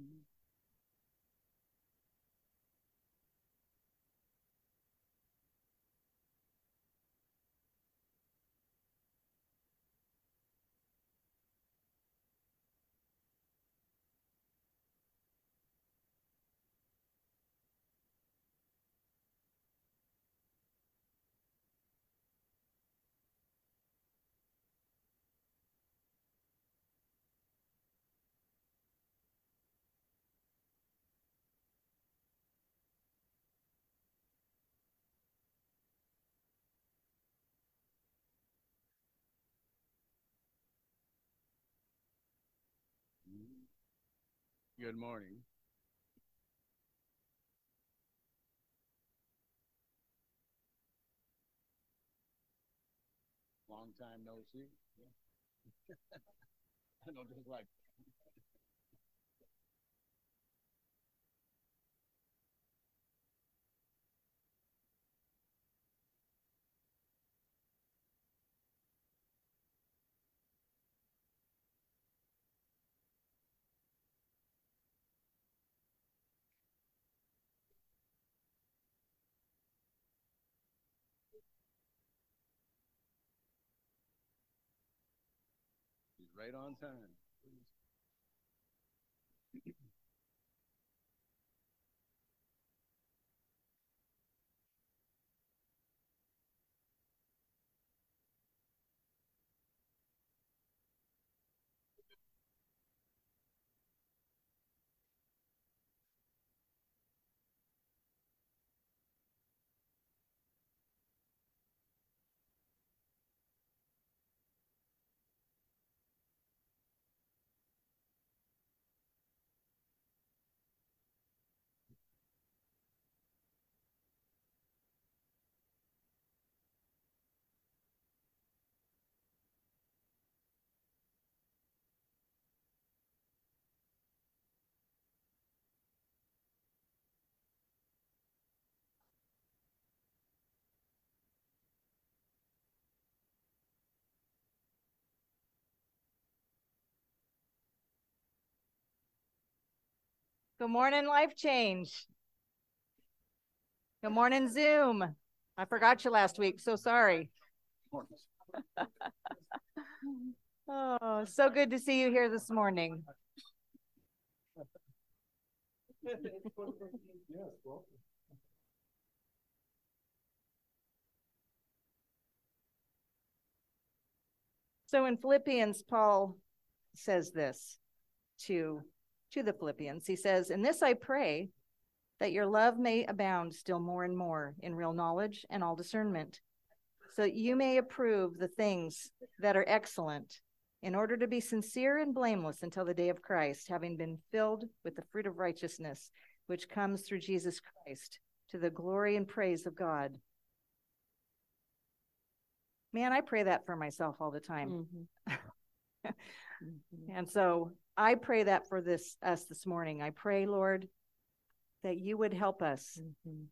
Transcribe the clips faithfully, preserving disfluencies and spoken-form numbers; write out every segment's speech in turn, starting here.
Mm-hmm. Good morning. Long time no see. Yeah. I don't just like. Right on time. Please. Good morning, Life Change. Good morning, Zoom. I forgot you last week, so sorry. Oh, so good to see you here this morning. So in Philippians, Paul says this to To the Philippians. He says, "In this I pray, that your love may abound still more and more in real knowledge and all discernment, so that you may approve the things that are excellent, in order to be sincere and blameless until the day of Christ, having been filled with the fruit of righteousness, which comes through Jesus Christ, to the glory and praise of God." Man, I pray that for myself all the time. Mm-hmm. Mm-hmm. And so I pray that for this us this morning. I pray, Lord, that you would help us, mm-hmm,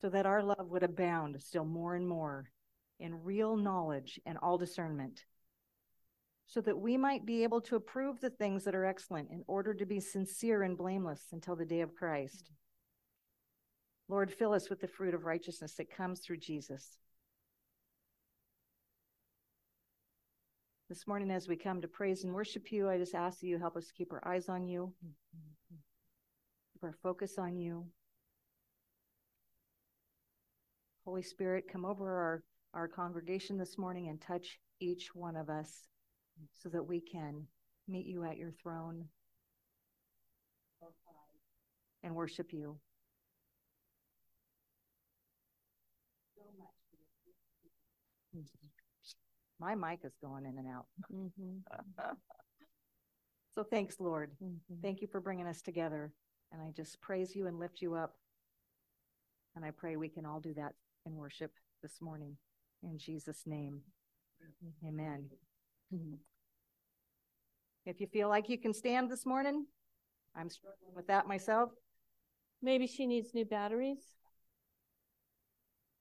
so that our love would abound still more and more in real knowledge and all discernment, so that we might be able to approve the things that are excellent, in order to be sincere and blameless until the day of Christ. Mm-hmm. Lord, fill us with the fruit of righteousness that comes through Jesus. This morning, as we come to praise and worship you, I just ask that you help us keep our eyes on you, mm-hmm, keep our focus on you. Holy Spirit, come over our, our congregation this morning and touch each one of us, so that we can meet you at your throne and worship you. Mm-hmm. My mic is going in and out. Mm-hmm. So thanks, Lord. Mm-hmm. Thank you for bringing us together. And I just praise you and lift you up. And I pray we can all do that in worship this morning. In Jesus' name, amen. Mm-hmm. If you feel like you can stand this morning, I'm struggling with that myself. Maybe she needs new batteries.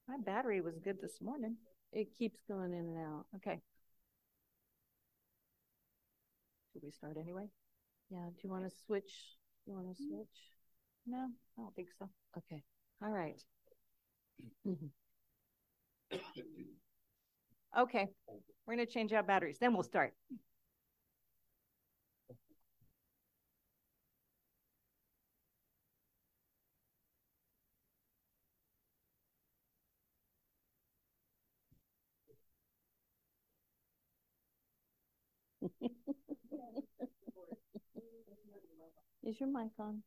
My battery was good this morning. It keeps going in and out. Okay. Should we start anyway? Yeah. Do you want to switch You want to switch? No, I don't think so. Okay. All right. Okay. We're going to change out batteries. Then we'll start. Is your mic on?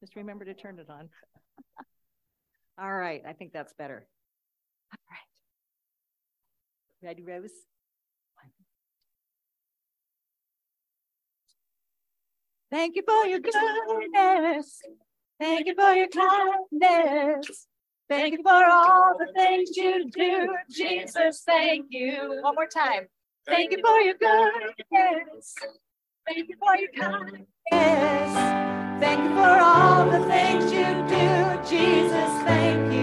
Just remember to turn it on. All right, I think that's better. All right. Ready, Rose? Thank you for your goodness. Thank you for your kindness. Thank you for all the things you do, Jesus. Thank you. One more time. Thank you for your goodness. Thank you for your kindness. Thank you for all the things you do, Jesus. Thank you.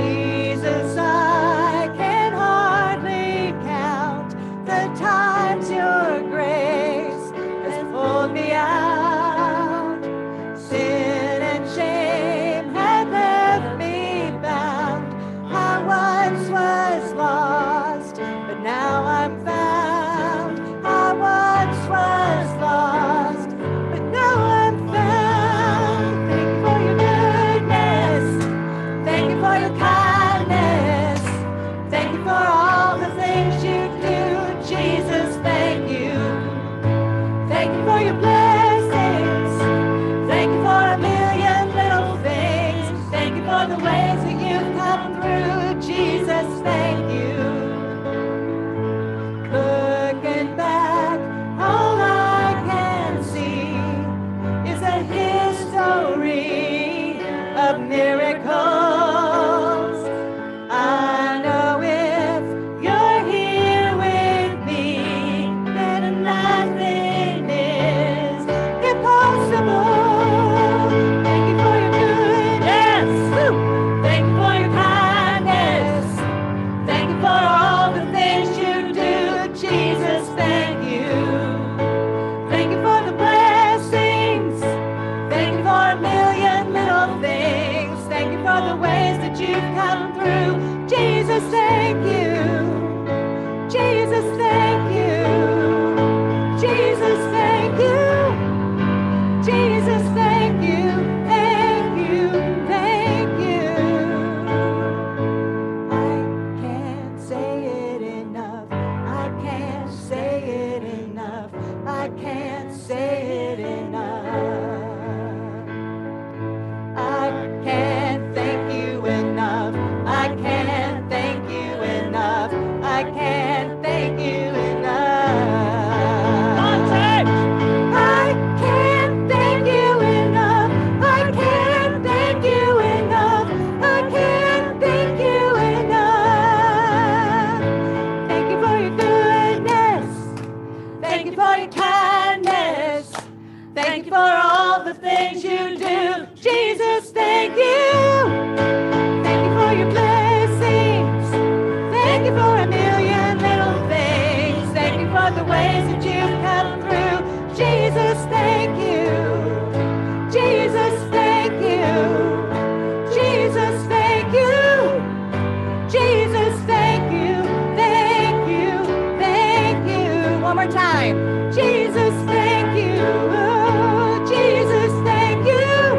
Jesus, I can hardly count the times your grace has pulled me out. Sin and shame had left me bound. I once was lost. Now I'm found. I once was lost, but now I'm found. Thank you for your goodness. Thank you for your kindness. Thank you for all the things you do, Jesus. Thank you. Thank you for your blessings. Thank you for a million little things. Thank you for the ways that you've come through, Jesus. Thank you. Looking back, all I can see is a history of miracles. I know if you're here with me, then nothing is impossible. Thank you for your goodness. Thank you for your kindness. Thank you for all the things you Jesus, thank you. Thank you for the blessings. Thank you for a million little things. Thank you for the ways that you've come through. Jesus, thank you. Jesus, thank you. Jesus, thank you. Jesus, thank you. Thank you. Thank you. I can't say it enough. Say it enough. I can't say it enough. I can't thank you enough. I can't thank you enough. I can't thank you enough. Contact. I can't thank you enough. I can't thank you enough. I can't thank you enough. Thank you for your goodness. Thank you for your kindness. Thank you for all the things you do. Jesus, thank you. Thank you for your blessings. Thank you for a million little things. Thank you for the ways that you've come through. Jesus, thank you. Jesus, thank you. Jesus, thank you. Jesus, thank you. Thank you. Thank you. One more time. Jesus, thank you. Oh, Jesus, thank you.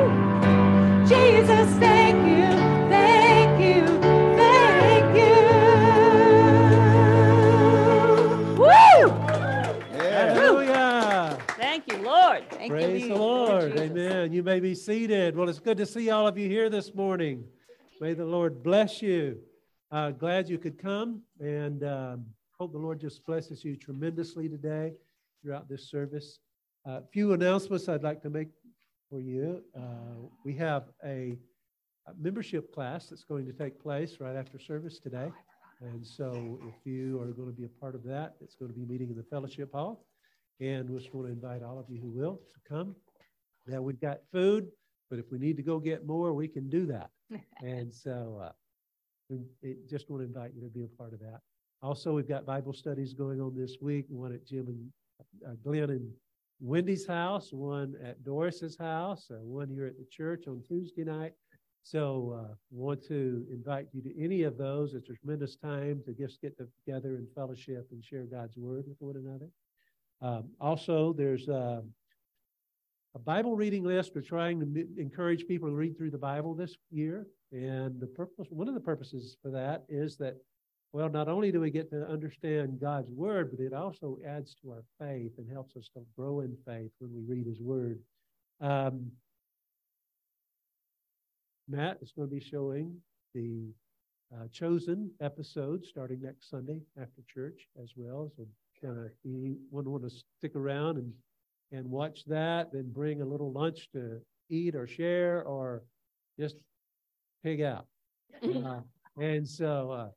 Jesus, thank you. Thank you. Thank you. Woo! Hallelujah. Thank you, Lord. Thank you. Praise the Lord. Amen. You may be seated. Well, it's good to see all of you here this morning. May the Lord bless you. Uh, glad you could come, and um, hope the Lord just blesses you tremendously today throughout this service. A uh, few announcements I'd like to make for you. Uh, we have a, a membership class that's going to take place right after service today. And so if you are going to be a part of that, it's going to be meeting in the fellowship hall. And we just want to invite all of you who will to come. Now, we've got food, but if we need to go get more, we can do that. And so uh, we it, just want to invite you to be a part of that. Also, we've got Bible studies going on this week, one at Jim and uh, Glenn and Wendy's house, one at Doris's house, uh, one here at the church on Tuesday night. So I uh, want to invite you to any of those. It's a tremendous time to just get together and fellowship and share God's word with one another. Um, also, there's uh, a Bible reading list. We're trying to m- encourage people to read through the Bible this year. And the purpose, one of the purposes for that is that, well, not only do we get to understand God's word, but it also adds to our faith and helps us to grow in faith when we read his word. Um, Matt is going to be showing the uh, Chosen episode starting next Sunday after church as well. So kind of, if you want to stick around and, and watch that, then bring a little lunch to eat or share or just pig out. Uh, and so uh,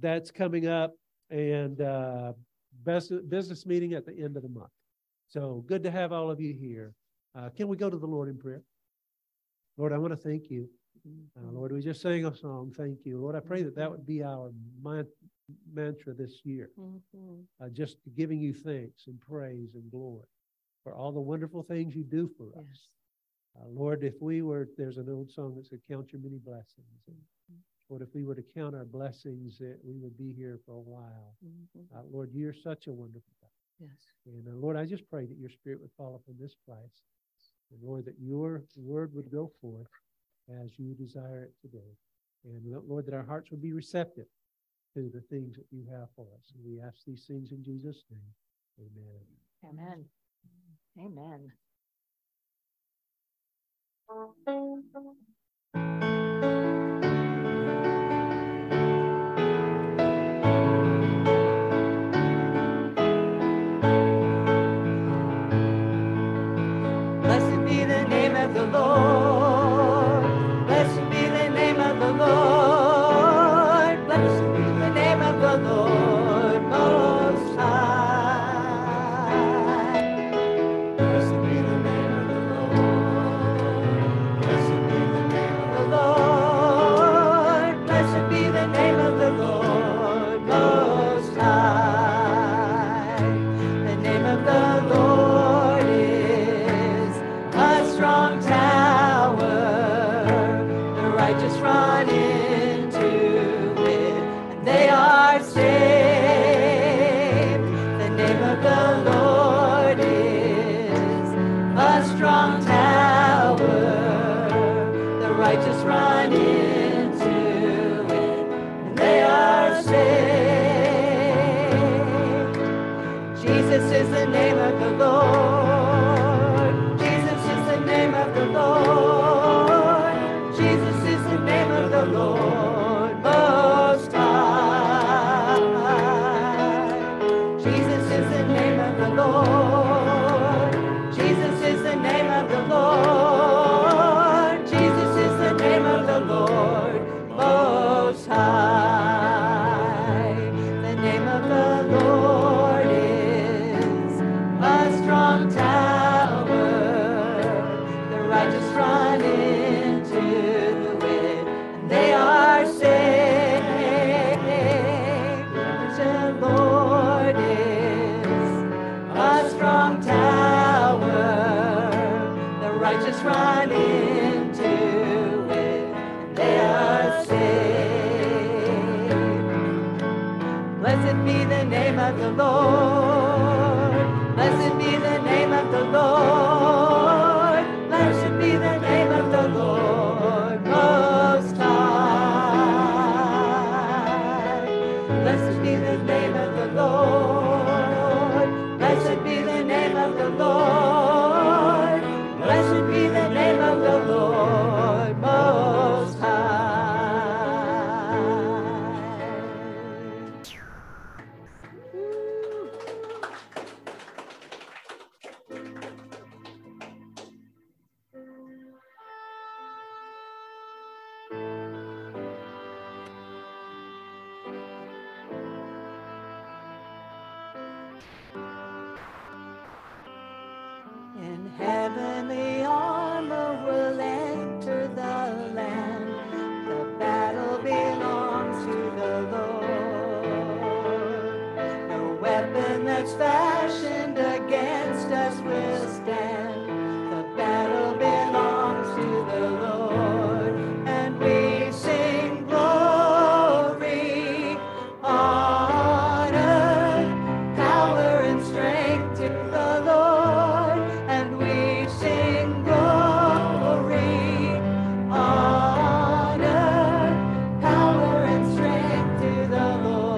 that's coming up, and uh, best business meeting at the end of the month. So good to have all of you here. Uh, can we go to the Lord in prayer? Lord, I want to thank you. Uh, Lord, we just sang a song, thank you. Lord, I pray that that would be our man- mantra this year, uh, just giving you thanks and praise and glory for all the wonderful things you do for us. Yes. Uh, Lord, if we were, there's an old song that said, count your many blessings. And Lord, if we were to count our blessings, uh, we would be here for a while. Uh, Lord, you're such a wonderful God. Yes. And uh, Lord, I just pray that your spirit would fall upon this place. And Lord, that your word would go forth as you desire it today. And Lord, that our hearts would be receptive to the things that you have for us. And we ask these things in Jesus' name. Amen. Amen. Amen. The Lord, blessed be the name of the Lord, blessed be the name of the Lord Most High. Blessed be the name of the Lord, blessed be the name of the Lord, blessed be the name of the Lord Most High. The name of the Lord. The battle belongs to the Lord. weapons fashioned against us will stand. The battle belongs to the Lord, and we sing glory, honor, power, and strength to the Lord, and we sing glory, honor, power, and strength to the Lord.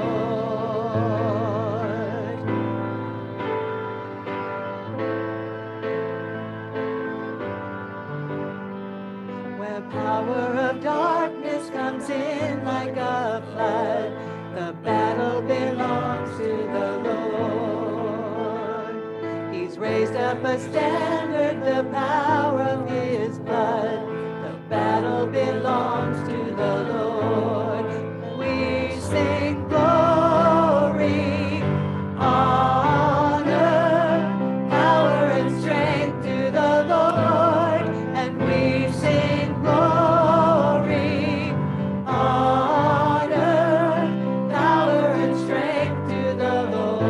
Where power of darkness comes in like a flood, the battle belongs to the Lord. He's raised up a standard, the power of his blood. The battle belongs to the Lord. We sing glory, honor, power, and strength to the Lord, and we sing glory, honor, power, and strength to the Lord.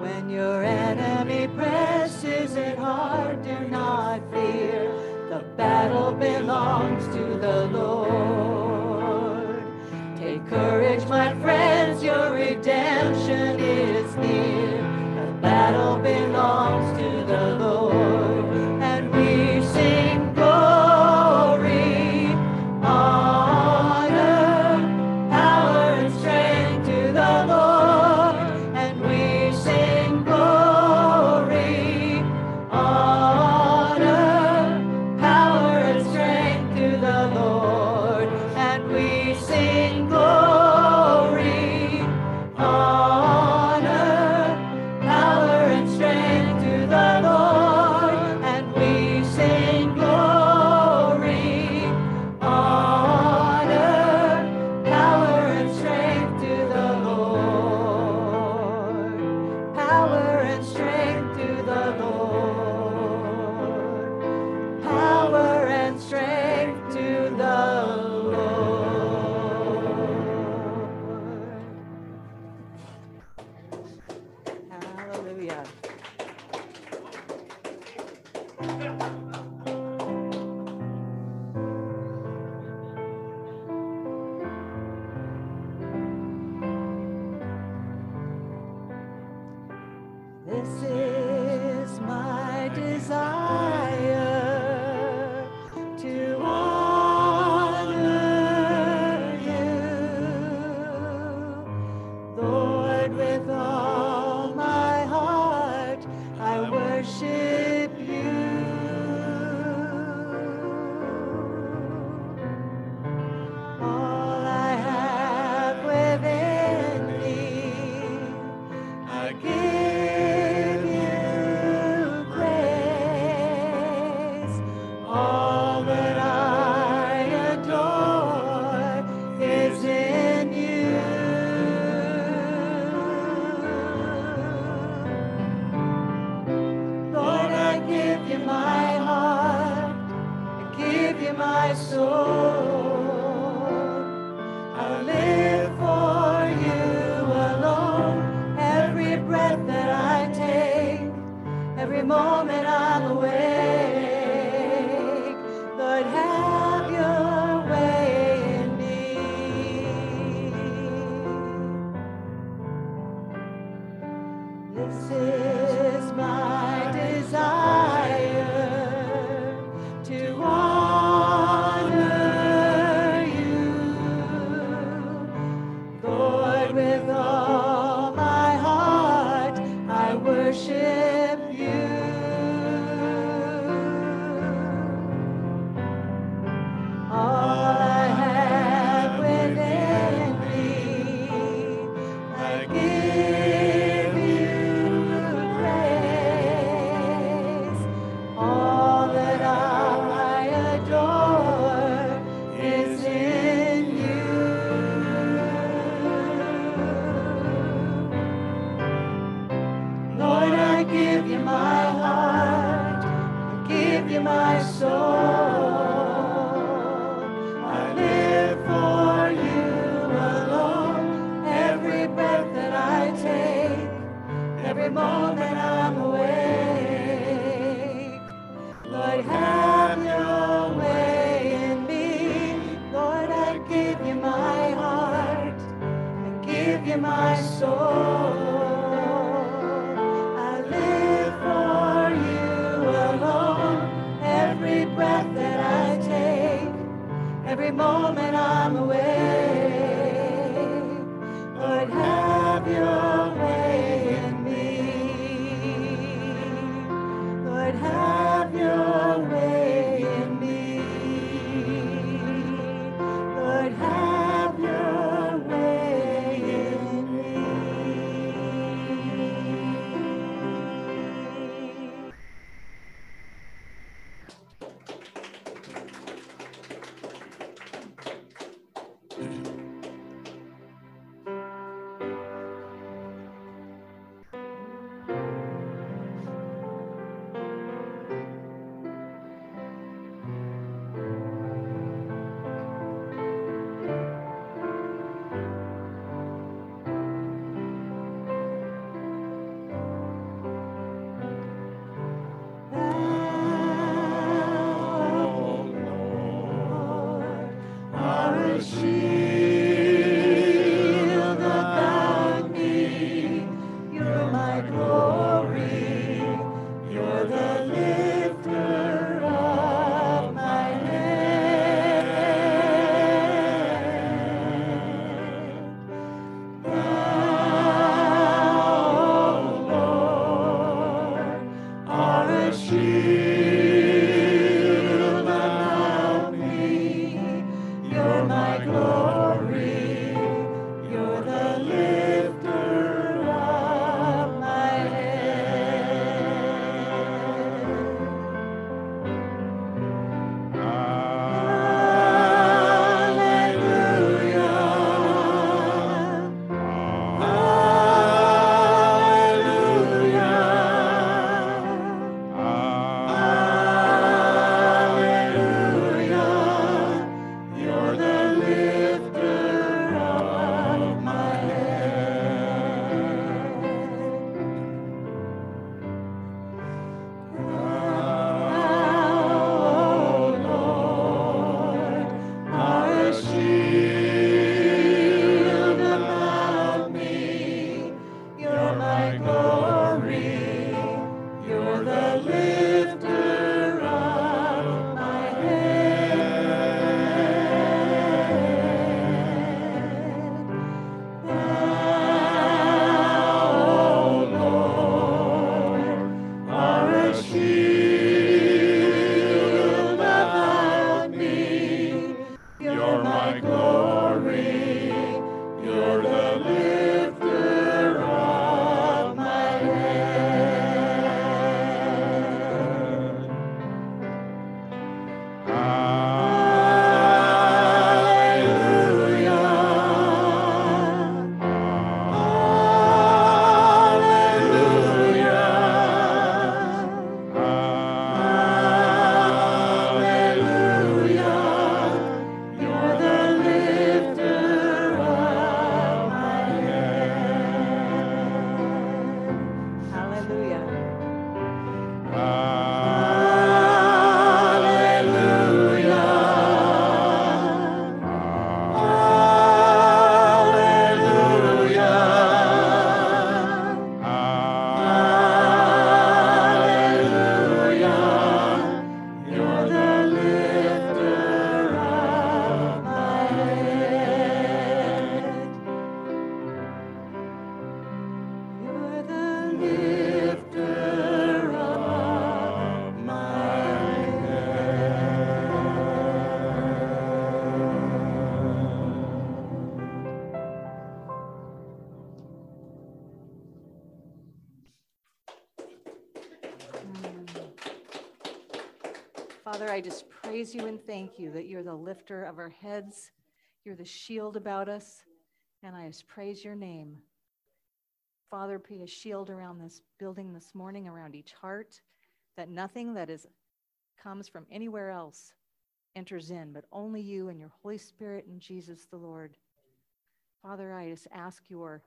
When your enemy presses it hard, do not fear. The battle belongs to the Lord. Take courage, my friends, your redemption is near. The battle belongs to the Lord, and we sing glory, honor, power, and strength to the Lord, and we sing glory, honor, power, and strength to the Lord, and we sing glory, honor, power, and strength to the Lord, and we sing glory, honor, power, and strength to the Lord. Power and strength to the Lord. Power and strength to the Lord. give you my soul. Every moment I'm away, Lord, have your way in me. Lord, have your way in me. Lord, have your way in me. You and thank you that you're the lifter of our heads, you're the shield about us, and I just praise your name. Father, be a shield around this building this morning, around each heart, that nothing that is comes from anywhere else enters in, but only you and your Holy Spirit and Jesus the Lord. Father, I just ask your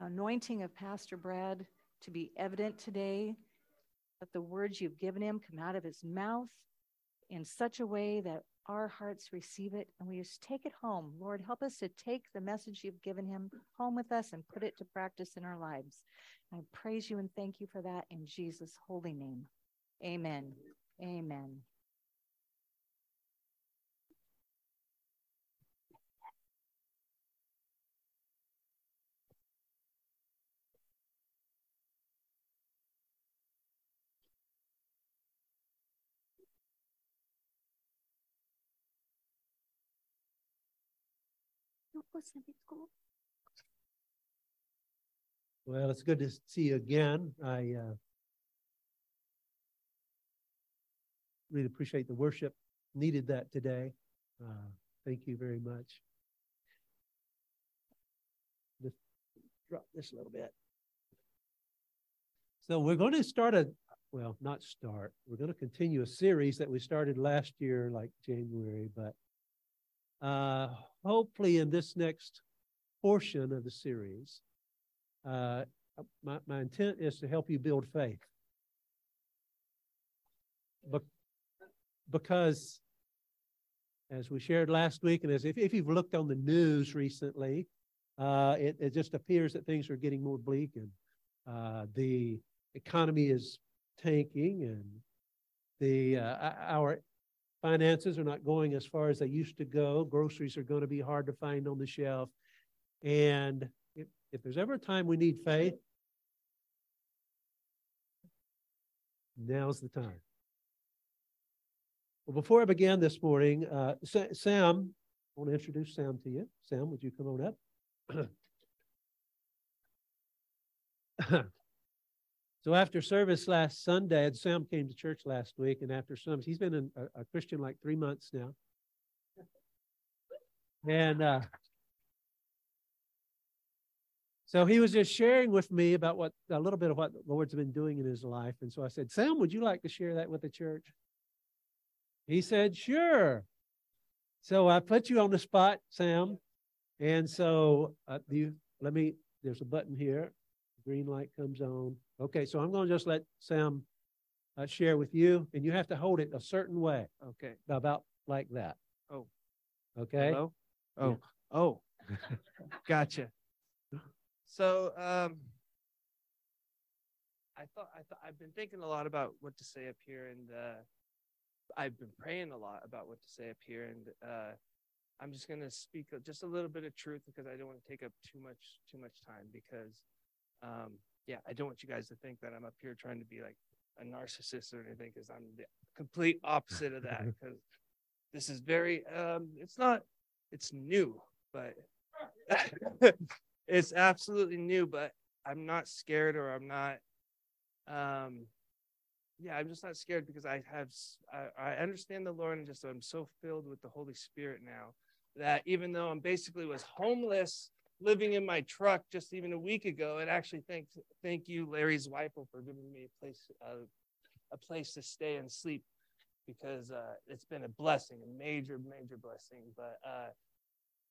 anointing of Pastor Brad to be evident today, that the words you've given him come out of his mouth in such a way that our hearts receive it, and we just take it home. Lord, help us to take the message you've given him home with us and put it to practice in our lives. I praise you and thank you for that in Jesus' holy name. Amen. Amen. Well, it's good to see you again. I uh, really appreciate the worship. Needed that today. Uh, thank you very much. Just drop this a little bit. So we're going to start a, well, not start. We're going to continue a series that we started last year, like January, but Uh, hopefully in this next portion of the series, uh, my, my intent is to help you build faith. Be- because as we shared last week, and as if, if you've looked on the news recently, uh, it, it just appears that things are getting more bleak, and uh, the economy is tanking, and the uh, our finances are not going as far as they used to go. Groceries are going to be hard to find on the shelf. And if, if there's ever a time we need faith, now's the time. Well, before I begin this morning, uh, Sam, I want to introduce Sam to you. Sam, would you come on up? So after service last Sunday, and Sam came to church last week, and after some, he's been in a, a Christian like three months now. And uh, so he was just sharing with me about what a little bit of what the Lord's been doing in his life. And so I said, Sam, would you like to share that with the church? He said, sure. So I put you on the spot, Sam. And so uh, you, let me, there's a button here. Green light comes on. Okay, so I'm going to just let Sam uh, share with you, and you have to hold it a certain way. Okay. About like that. Oh. Okay. Hello? Oh. Yeah. Oh. Gotcha. So um, I thought I thought I've been thinking a lot about what to say up here, and uh, I've been praying a lot about what to say up here, and uh, I'm just going to speak just a little bit of truth because I don't want to take up too much too much time because. Um, yeah, I don't want you guys to think that I'm up here trying to be like a narcissist or anything, because I'm the complete opposite of that. Because this is very, um, it's not, it's new, but it's absolutely new, but I'm not scared or I'm not, um, yeah, I'm just not scared because I have, I, I understand the Lord, and just I'm so filled with the Holy Spirit now that even though I'm basically was homeless, living in my truck just even a week ago, and actually thank thank you, Larry's wife, for giving me a place uh, a place to stay and sleep, because uh, it's been a blessing, a major major blessing. But uh,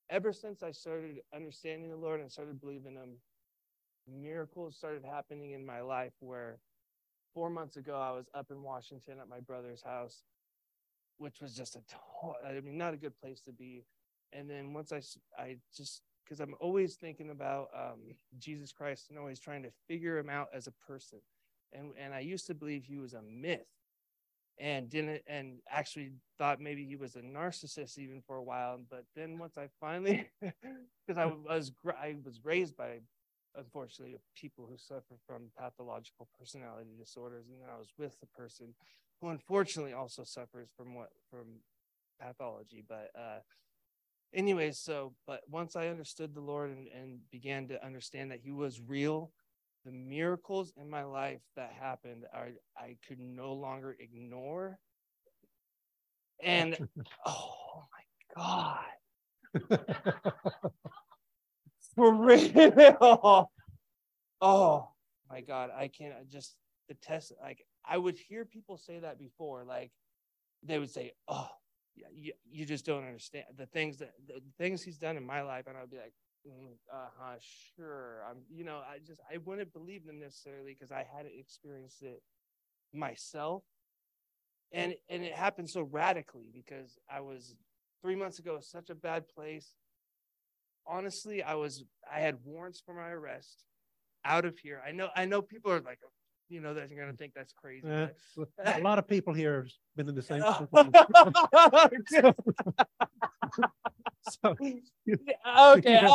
ever since I started understanding the Lord and started believing Him, miracles started happening in my life. Where four months ago I was up in Washington at my brother's house, which was just a to- I mean not a good place to be, and then once I I just because I'm always thinking about um, Jesus Christ and always trying to figure him out as a person. And and I used to believe he was a myth and didn't, and actually thought maybe he was a narcissist even for a while. But then once I finally, because I was I was raised by, unfortunately, people who suffer from pathological personality disorders. And then I was with the person who unfortunately also suffers from what, from pathology, but, uh, Anyway, so, but once I understood the Lord and, and began to understand that he was real, the miracles in my life that happened, are, I could no longer ignore. And, oh my God. For real. Oh my God. I can't just, the test, like, I would hear people say that before. Like, they would say, oh. You, you just don't understand the things that the things he's done in my life, and I'd be like, mm, uh huh, sure. I'm, you know, I just I wouldn't believe them necessarily because I hadn't experienced it myself. And and it happened so radically because I was three months ago, such a bad place. Honestly, I was I had warrants for my arrest. Out of here. I know I know people are like, you know, they're going to think that's crazy. Uh, a lot of people here have been in the same situation. So, okay.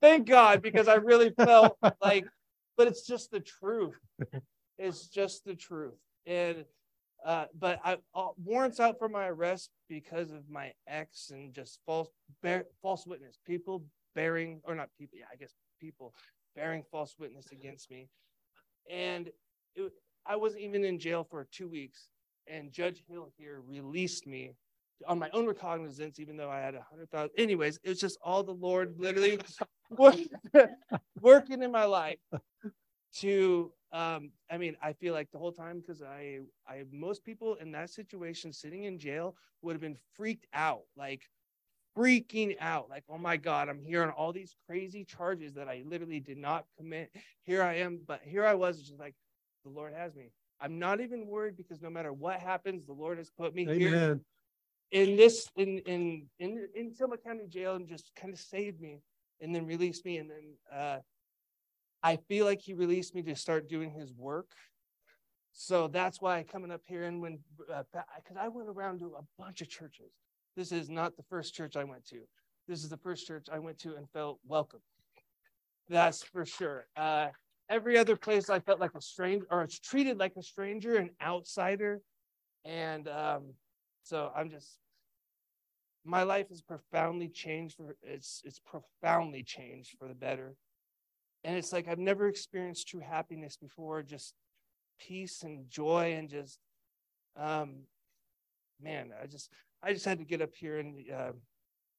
Thank God, because I really felt like, but it's just the truth. It's just the truth. And, uh, but I uh, warrants out for my arrest because of my ex and just false, bear, false witness, people bearing, or not people, yeah, I guess people bearing false witness against me. And it, I wasn't even in jail for two weeks. And Judge Hill here released me on my own recognizance, even though I had a hundred thousand. Anyways, it was just all the Lord literally working in my life to, um, I mean, I feel like the whole time, because I, I, most people in that situation sitting in jail would have been freaked out, like freaking out, like, oh my God, I'm hearing all these crazy charges that I literally did not commit. Here I am, but here I was just like, the Lord has me. I'm not even worried because no matter what happens, the Lord has put me Amen. Here in this, in, in, in, in Tillamook County jail and just kind of saved me and then released me. And then uh, I feel like he released me to start doing his work. So that's why coming up here and when, uh, cause I went around to a bunch of churches. This is not the first church I went to. This is the first church I went to and felt welcome. That's for sure. Uh, Every other place I felt like a stranger or it's treated like a stranger, an outsider. And um, so I'm just, my life is profoundly changed. For, it's it's profoundly changed for the better. And it's like, I've never experienced true happiness before, just peace and joy and just, um, man, I just, I just had to get up here and uh,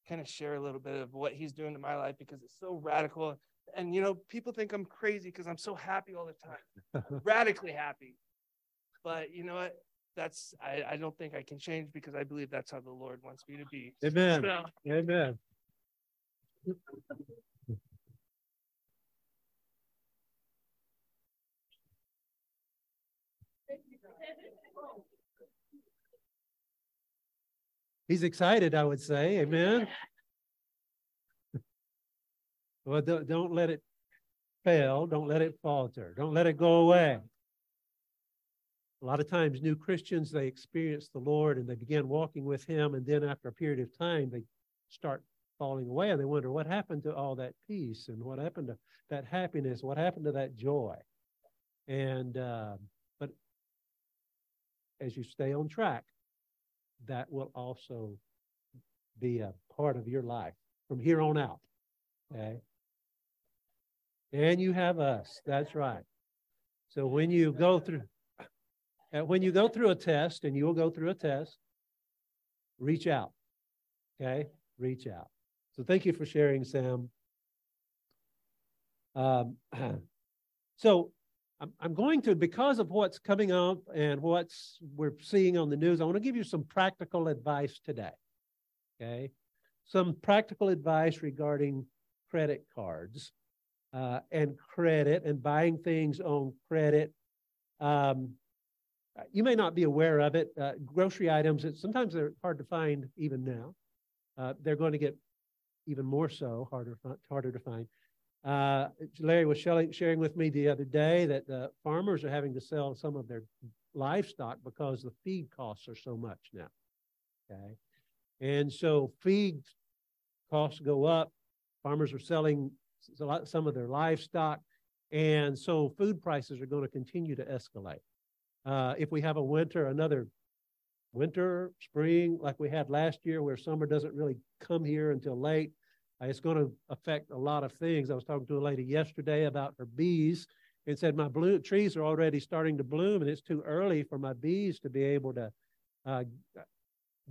kind of share a little bit of what he's doing to my life because it's so radical. And, you know, people think I'm crazy because I'm so happy all the time, radically happy. But you know what? That's, I, I don't think I can change because I believe that's how the Lord wants me to be. Amen. So. Amen. He's excited, I would say. Amen. Well, don't let it fail. Don't let it falter. Don't let it go away. A lot of times new Christians, they experience the Lord and they begin walking with him. And then after a period of time, they start falling away. And they wonder what happened to all that peace and what happened to that happiness, what happened to that joy. And uh, but as you stay on track, that will also be a part of your life from here on out. Okay. And you have us. That's right. So when you go through, when you go through a test, and you will go through a test, reach out. Okay, reach out. So thank you for sharing, Sam. Um, so I'm, I'm going to, because of what's coming up and what's we're seeing on the news, I want to give you some practical advice today. Okay, some practical advice regarding credit cards uh, and credit and buying things on credit. Um, you may not be aware of it. Uh, grocery items, it, sometimes they're hard to find even now. Uh, they're going to get even more so, harder, harder to find. Uh, Larry was sharing with me the other day that the uh, farmers are having to sell some of their livestock because the feed costs are so much now. Okay, and so feed costs go up. Farmers are selling some of their livestock, and so food prices are going to continue to escalate. Uh, if we have a winter, another winter, spring, like we had last year, where summer doesn't really come here until late, uh, it's going to affect a lot of things. I was talking to a lady yesterday about her bees and said, my blue trees are already starting to bloom, and it's too early for my bees to be able to uh,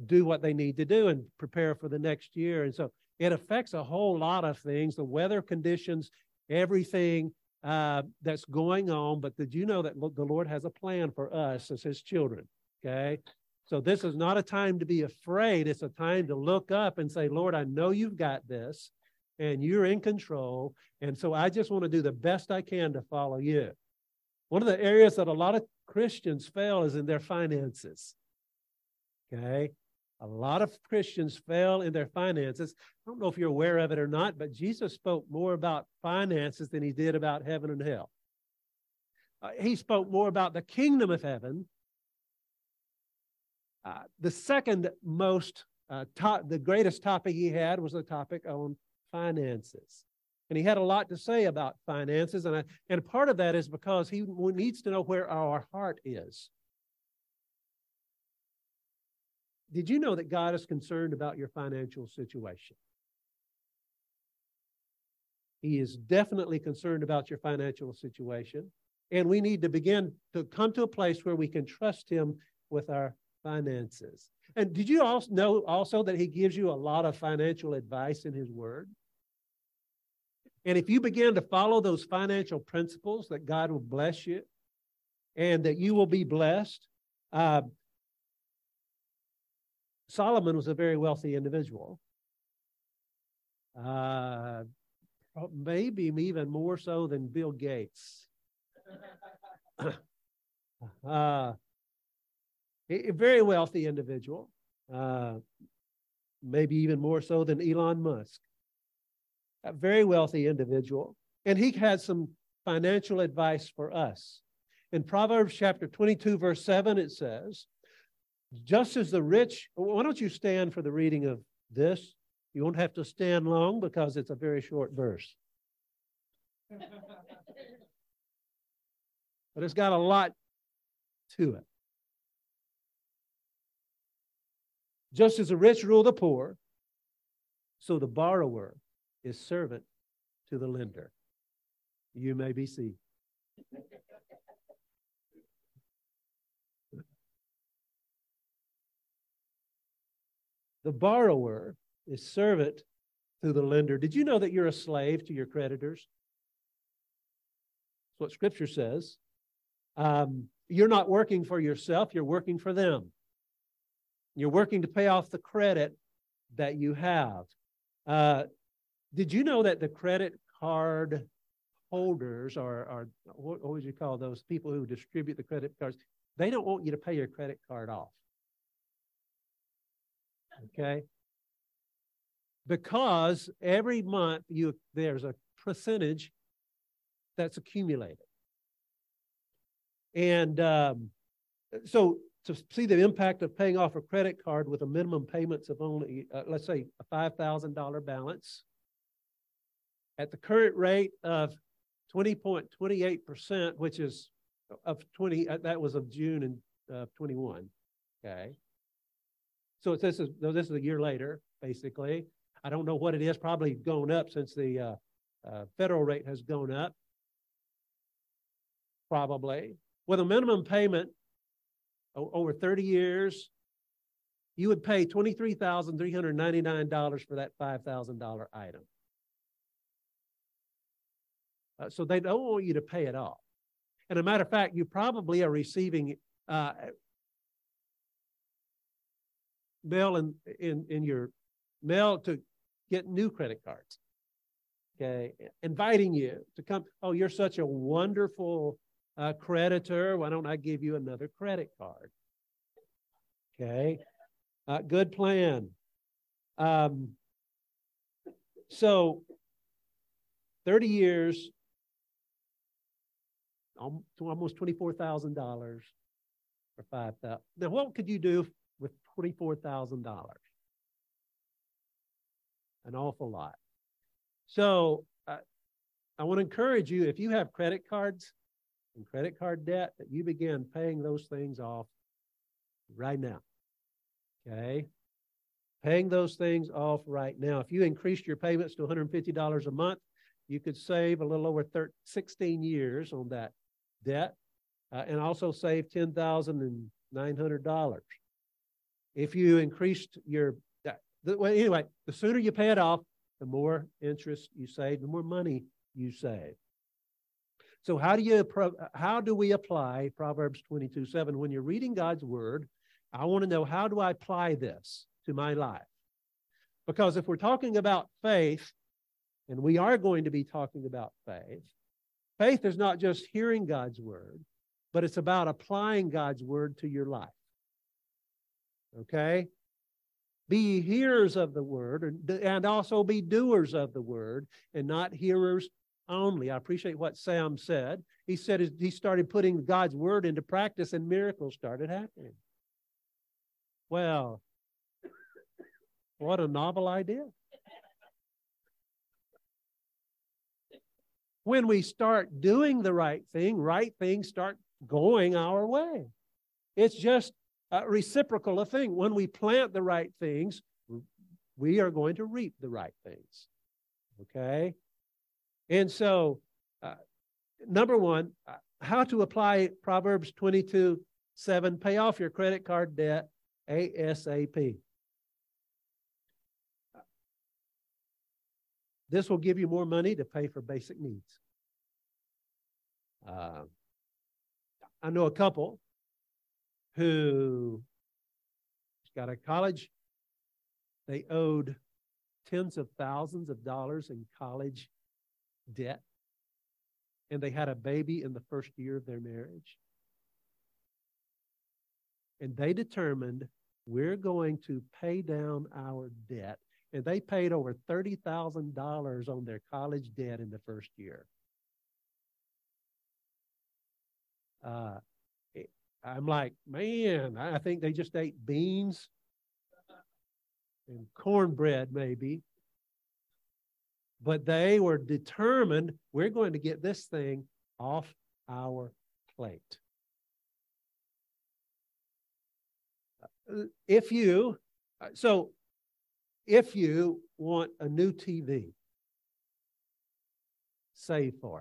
do what they need to do and prepare for the next year. And so it affects a whole lot of things, the weather conditions, everything uh, that's going on. But did you know that the Lord has a plan for us as his children, okay? So this is not a time to be afraid. It's a time to look up and say, Lord, I know you've got this, and you're in control. And so I just want to do the best I can to follow you. One of the areas that a lot of Christians fail is in their finances. Okay? A lot of Christians fail in their finances. I don't know if you're aware of it or not, but Jesus spoke more about finances than he did about heaven and hell. Uh, he spoke more about the kingdom of heaven. Uh, the second most, uh, top, the greatest topic he had was the topic on finances. And he had a lot to say about finances. And, I, and part of that is because he needs to know where our heart is. Did you know that God is concerned about your financial situation? He is definitely concerned about your financial situation. And we need to begin to come to a place where we can trust him with our finances. And did you also know also that he gives you a lot of financial advice in his word? And if you begin to follow those financial principles, that God will bless you and that you will be blessed. Uh, Solomon was a very wealthy individual. Uh, maybe even more so than Bill Gates. uh, a very wealthy individual. Uh, maybe even more so than Elon Musk. A very wealthy individual. And he had some financial advice for us. In Proverbs chapter twenty-two, verse seven, it says, just as the rich, why don't you stand for the reading of this? You won't have to stand long because it's a very short verse. But it's got a lot to it. Just as the rich rule the poor, so the borrower is servant to the lender. You may be seated. The borrower is servant to the lender. Did you know that you're a slave to your creditors? That's what Scripture says. Um, you're not working for yourself. You're working for them. You're working to pay off the credit that you have. Uh, did you know that the credit card holders, or, or what would you call those people who distribute the credit cards, they don't want you to pay your credit card off. Okay, because every month you there's a percentage that's accumulated, and um, so to see the impact of paying off a credit card with a minimum payments of only uh, let's say a five thousand dollar balance at the current rate of twenty point twenty eight percent, which is of twenty uh, that was of June and uh, twenty one. Okay. So this is this is a year later, basically. I don't know what it is. Probably gone up since the uh, uh, federal rate has gone up. Probably with a minimum payment o- over thirty years, you would pay twenty-three thousand three hundred ninety-nine dollars for that five thousand dollar item. Uh, so they don't want you to pay it off. And a matter of fact, you probably are receiving. Uh, mail in, in, in your mail to get new credit cards, okay? Inviting you to come, oh, you're such a wonderful uh, creditor. Why don't I give you another credit card? Okay, uh, good plan. Um, so thirty years, almost twenty-four thousand dollars for five thousand dollars. Now, what could you do with twenty-four thousand dollars? An awful lot. So uh, I want to encourage you, if you have credit cards and credit card debt, that you begin paying those things off right now. Okay? Paying those things off right now. If you increased your payments to one hundred fifty dollars a month, you could save a little over thirteen, sixteen years on that debt uh, and also save ten thousand nine hundred dollars. If you increased your, well, anyway, the sooner you pay it off, the more interest you save, the more money you save. So how do you, how do we apply Proverbs twenty-two seven? When you're reading God's word, I want to know, how do I apply this to my life? Because if we're talking about faith, and we are going to be talking about faith, Faith is not just hearing God's word, but it's about applying God's word to your life. Okay? Be ye hearers of the word, and, and also be doers of the word, and not hearers only. I appreciate what Sam said. He said he started putting God's word into practice, and miracles started happening. Well, what a novel idea. When we start doing the right thing, right things start going our way. It's just a reciprocal thing. When we plant the right things, we are going to reap the right things. Okay? And so, uh, number one, uh, how to apply Proverbs twenty-two seven, pay off your credit card debt A S A P. This will give you more money to pay for basic needs. Uh, I know a couple who got a college. They owed tens of thousands of dollars in college debt. And they had a baby in the first year of their marriage. And they determined, we're going to pay down our debt. And they paid over thirty thousand dollars on their college debt in the first year. Uh, I'm like, man, I think they just ate beans and cornbread maybe. But they were determined, we're going to get this thing off our plate. If you, so... If you want a new T V, save for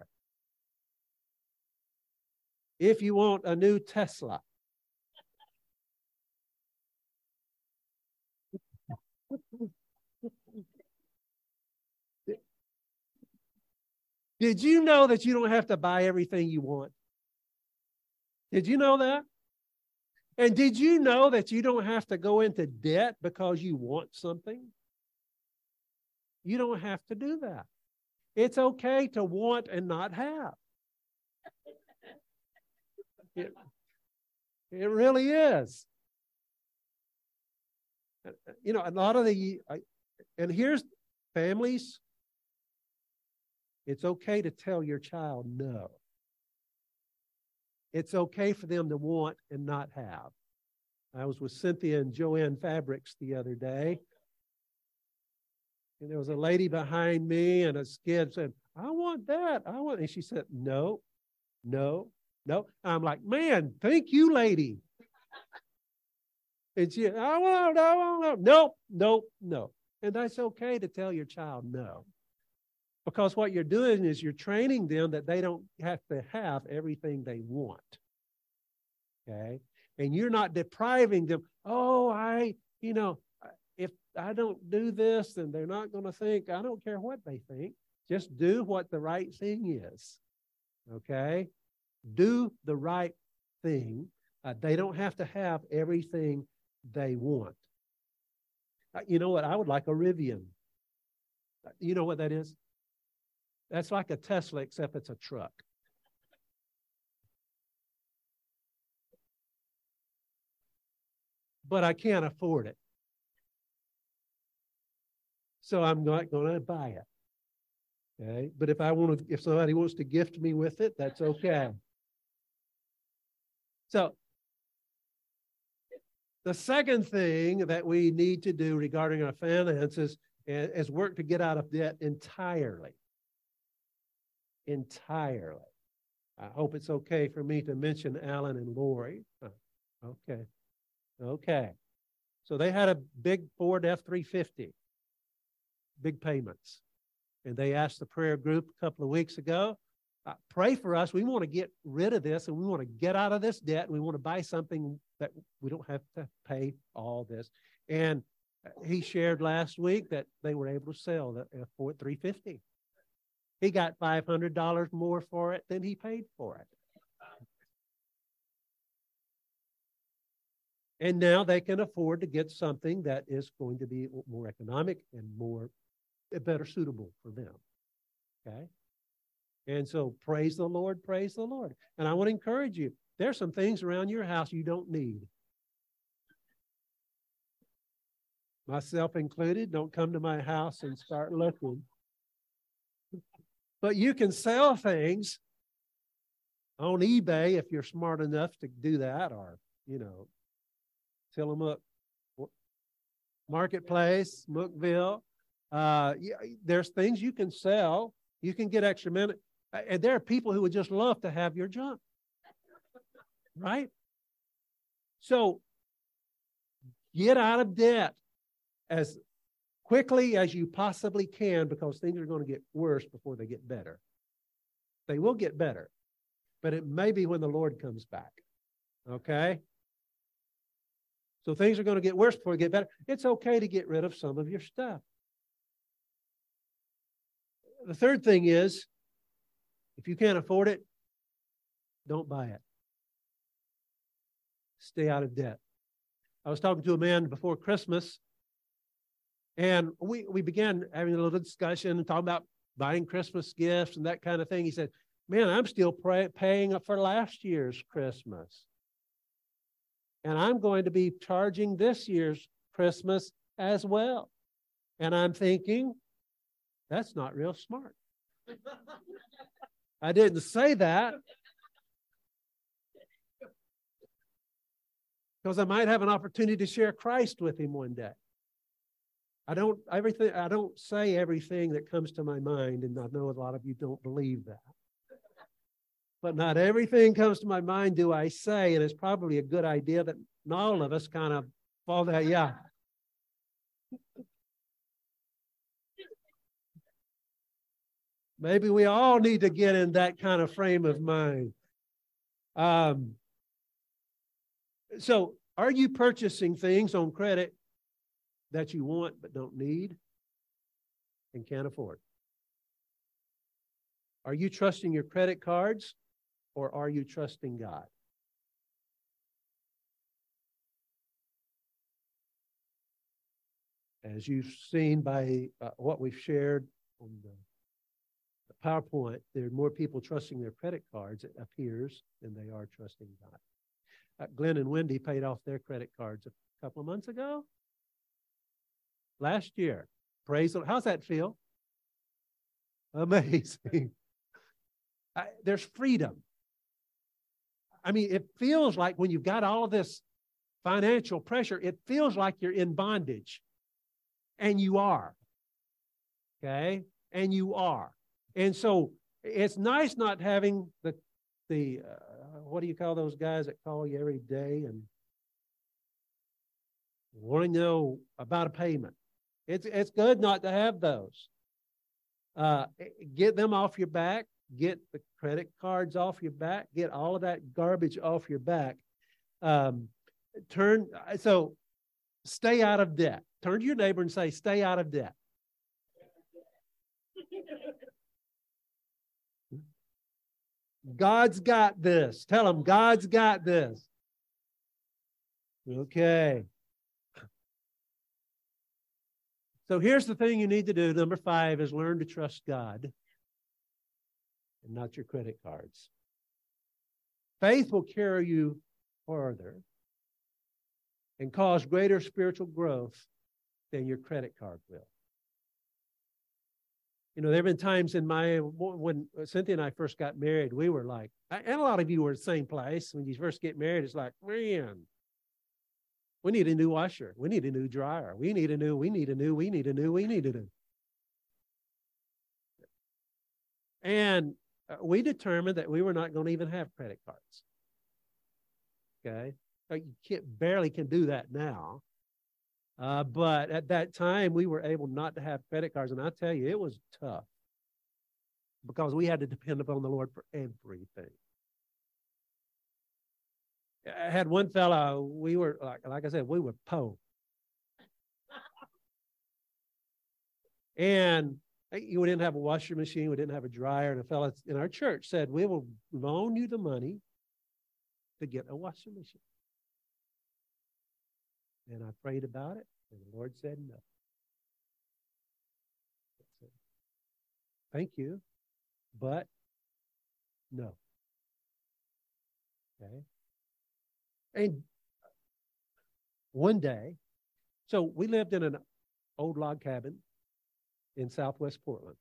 it. If you want a new Tesla, did you know that you don't have to buy everything you want? Did you know that? And did you know that you don't have to go into debt because you want something? You don't have to do that. It's okay to want and not have. It, it really is. You know, a lot of the, and here's families, it's okay to tell your child no. It's okay for them to want and not have. I was with Cynthia and Joanne Fabrics the other day. And there was a lady behind me and a kid said, I want that. I want, and she said, no, no, no. I'm like, man, thank you, lady. And she, I want, I want, no, no, no. And that's okay to tell your child no. Because what you're doing is you're training them that they don't have to have everything they want. Okay? And you're not depriving them, oh, I, you know, if I don't do this, then they're not going to think. I don't care what they think. Just do what the right thing is. Okay? Do the right thing. Uh, they don't have to have everything they want. Uh, you know what? I would like a Rivian. Uh, you know what that is? That's like a Tesla, except it's a truck. But I can't afford it. So I'm not going to buy it. Okay. But if I want to, if somebody wants to gift me with it, that's okay. So the second thing that we need to do regarding our finances is, is work to get out of debt entirely. Entirely. I hope it's okay for me to mention Alan and Lori. Oh, okay. Okay. So they had a big Ford F three fifty. Big payments. And they asked the prayer group a couple of weeks ago, uh, pray for us. We want to get rid of this and we want to get out of this debt. We want to buy something that we don't have to pay all this. And he shared last week that they were able to sell the Ford three fifty. He got five hundred dollars more for it than he paid for it. And now they can afford to get something that is going to be more economic and more better suitable for them. Okay. And so praise the Lord, praise the Lord. And I want to encourage you. There's some things around your house you don't need. Myself included, don't come to my house and start looking. But you can sell things on eBay if you're smart enough to do that, or, you know, Tillamook Marketplace, Mookville. Uh, there's things you can sell. You can get extra money. And there are people who would just love to have your junk. Right? So get out of debt as quickly as you possibly can, because things are going to get worse before they get better. They will get better, but it may be when the Lord comes back. Okay? So things are going to get worse before they get better. It's okay to get rid of some of your stuff. The third thing is, if you can't afford it, don't buy it. Stay out of debt. I was talking to a man before Christmas, and we, we began having a little discussion and talking about buying Christmas gifts and that kind of thing. He said, man, I'm still pay, paying up for last year's Christmas. And I'm going to be charging this year's Christmas as well. And I'm thinking, that's not real smart. I didn't say that, because I might have an opportunity to share Christ with him one day. I don't everything. I don't say everything that comes to my mind, and I know a lot of you don't believe that. But not everything comes to my mind do I say, and it's probably a good idea that all of us kind of fall that, yeah. Maybe we all need to get in that kind of frame of mind. Um. So are you purchasing things on credit that you want but don't need and can't afford? Are you trusting your credit cards, or are you trusting God? As you've seen by uh, what we've shared on the, the PowerPoint, there are more people trusting their credit cards, it appears, than they are trusting God. Uh, Glenn and Wendy paid off their credit cards a couple of months ago. Last year. Praise the Lord. How's that feel? Amazing. I, there's freedom. I mean, it feels like when you've got all of this financial pressure, it feels like you're in bondage. And you are. Okay? And you are. And so it's nice not having the, the uh, what do you call those guys that call you every day and want to know about a payment? It's it's good not to have those. Uh, get them off your back. Get the credit cards off your back. Get all of that garbage off your back. Um, turn so stay out of debt. Turn to your neighbor and say, "Stay out of debt." God's got this. Tell them, God's got this. Okay. So here's the thing you need to do. Number five is learn to trust God and not your credit cards. Faith will carry you farther and cause greater spiritual growth than your credit card will. You know, there have been times in my, when Cynthia and I first got married, we were like, and a lot of you were in the same place. When you first get married, it's like, man, we need a new washer. We need a new dryer. We need a new, we need a new, we need a new, we need a new. And we determined that we were not going to even have credit cards. Okay. You can't, barely can do that now. Uh, but at that time, we were able not to have credit cards. And I tell you, it was tough because we had to depend upon the Lord for everything. I had one fellow, we were, like, like I said, we were poor. And we didn't have a washer machine. We didn't have a dryer. And a fellow in our church said, we will loan you the money to get a washing machine. And I prayed about it, and the Lord said no. Thank you, but No. Okay. And one day, so we lived in an old log cabin in Southwest Portland.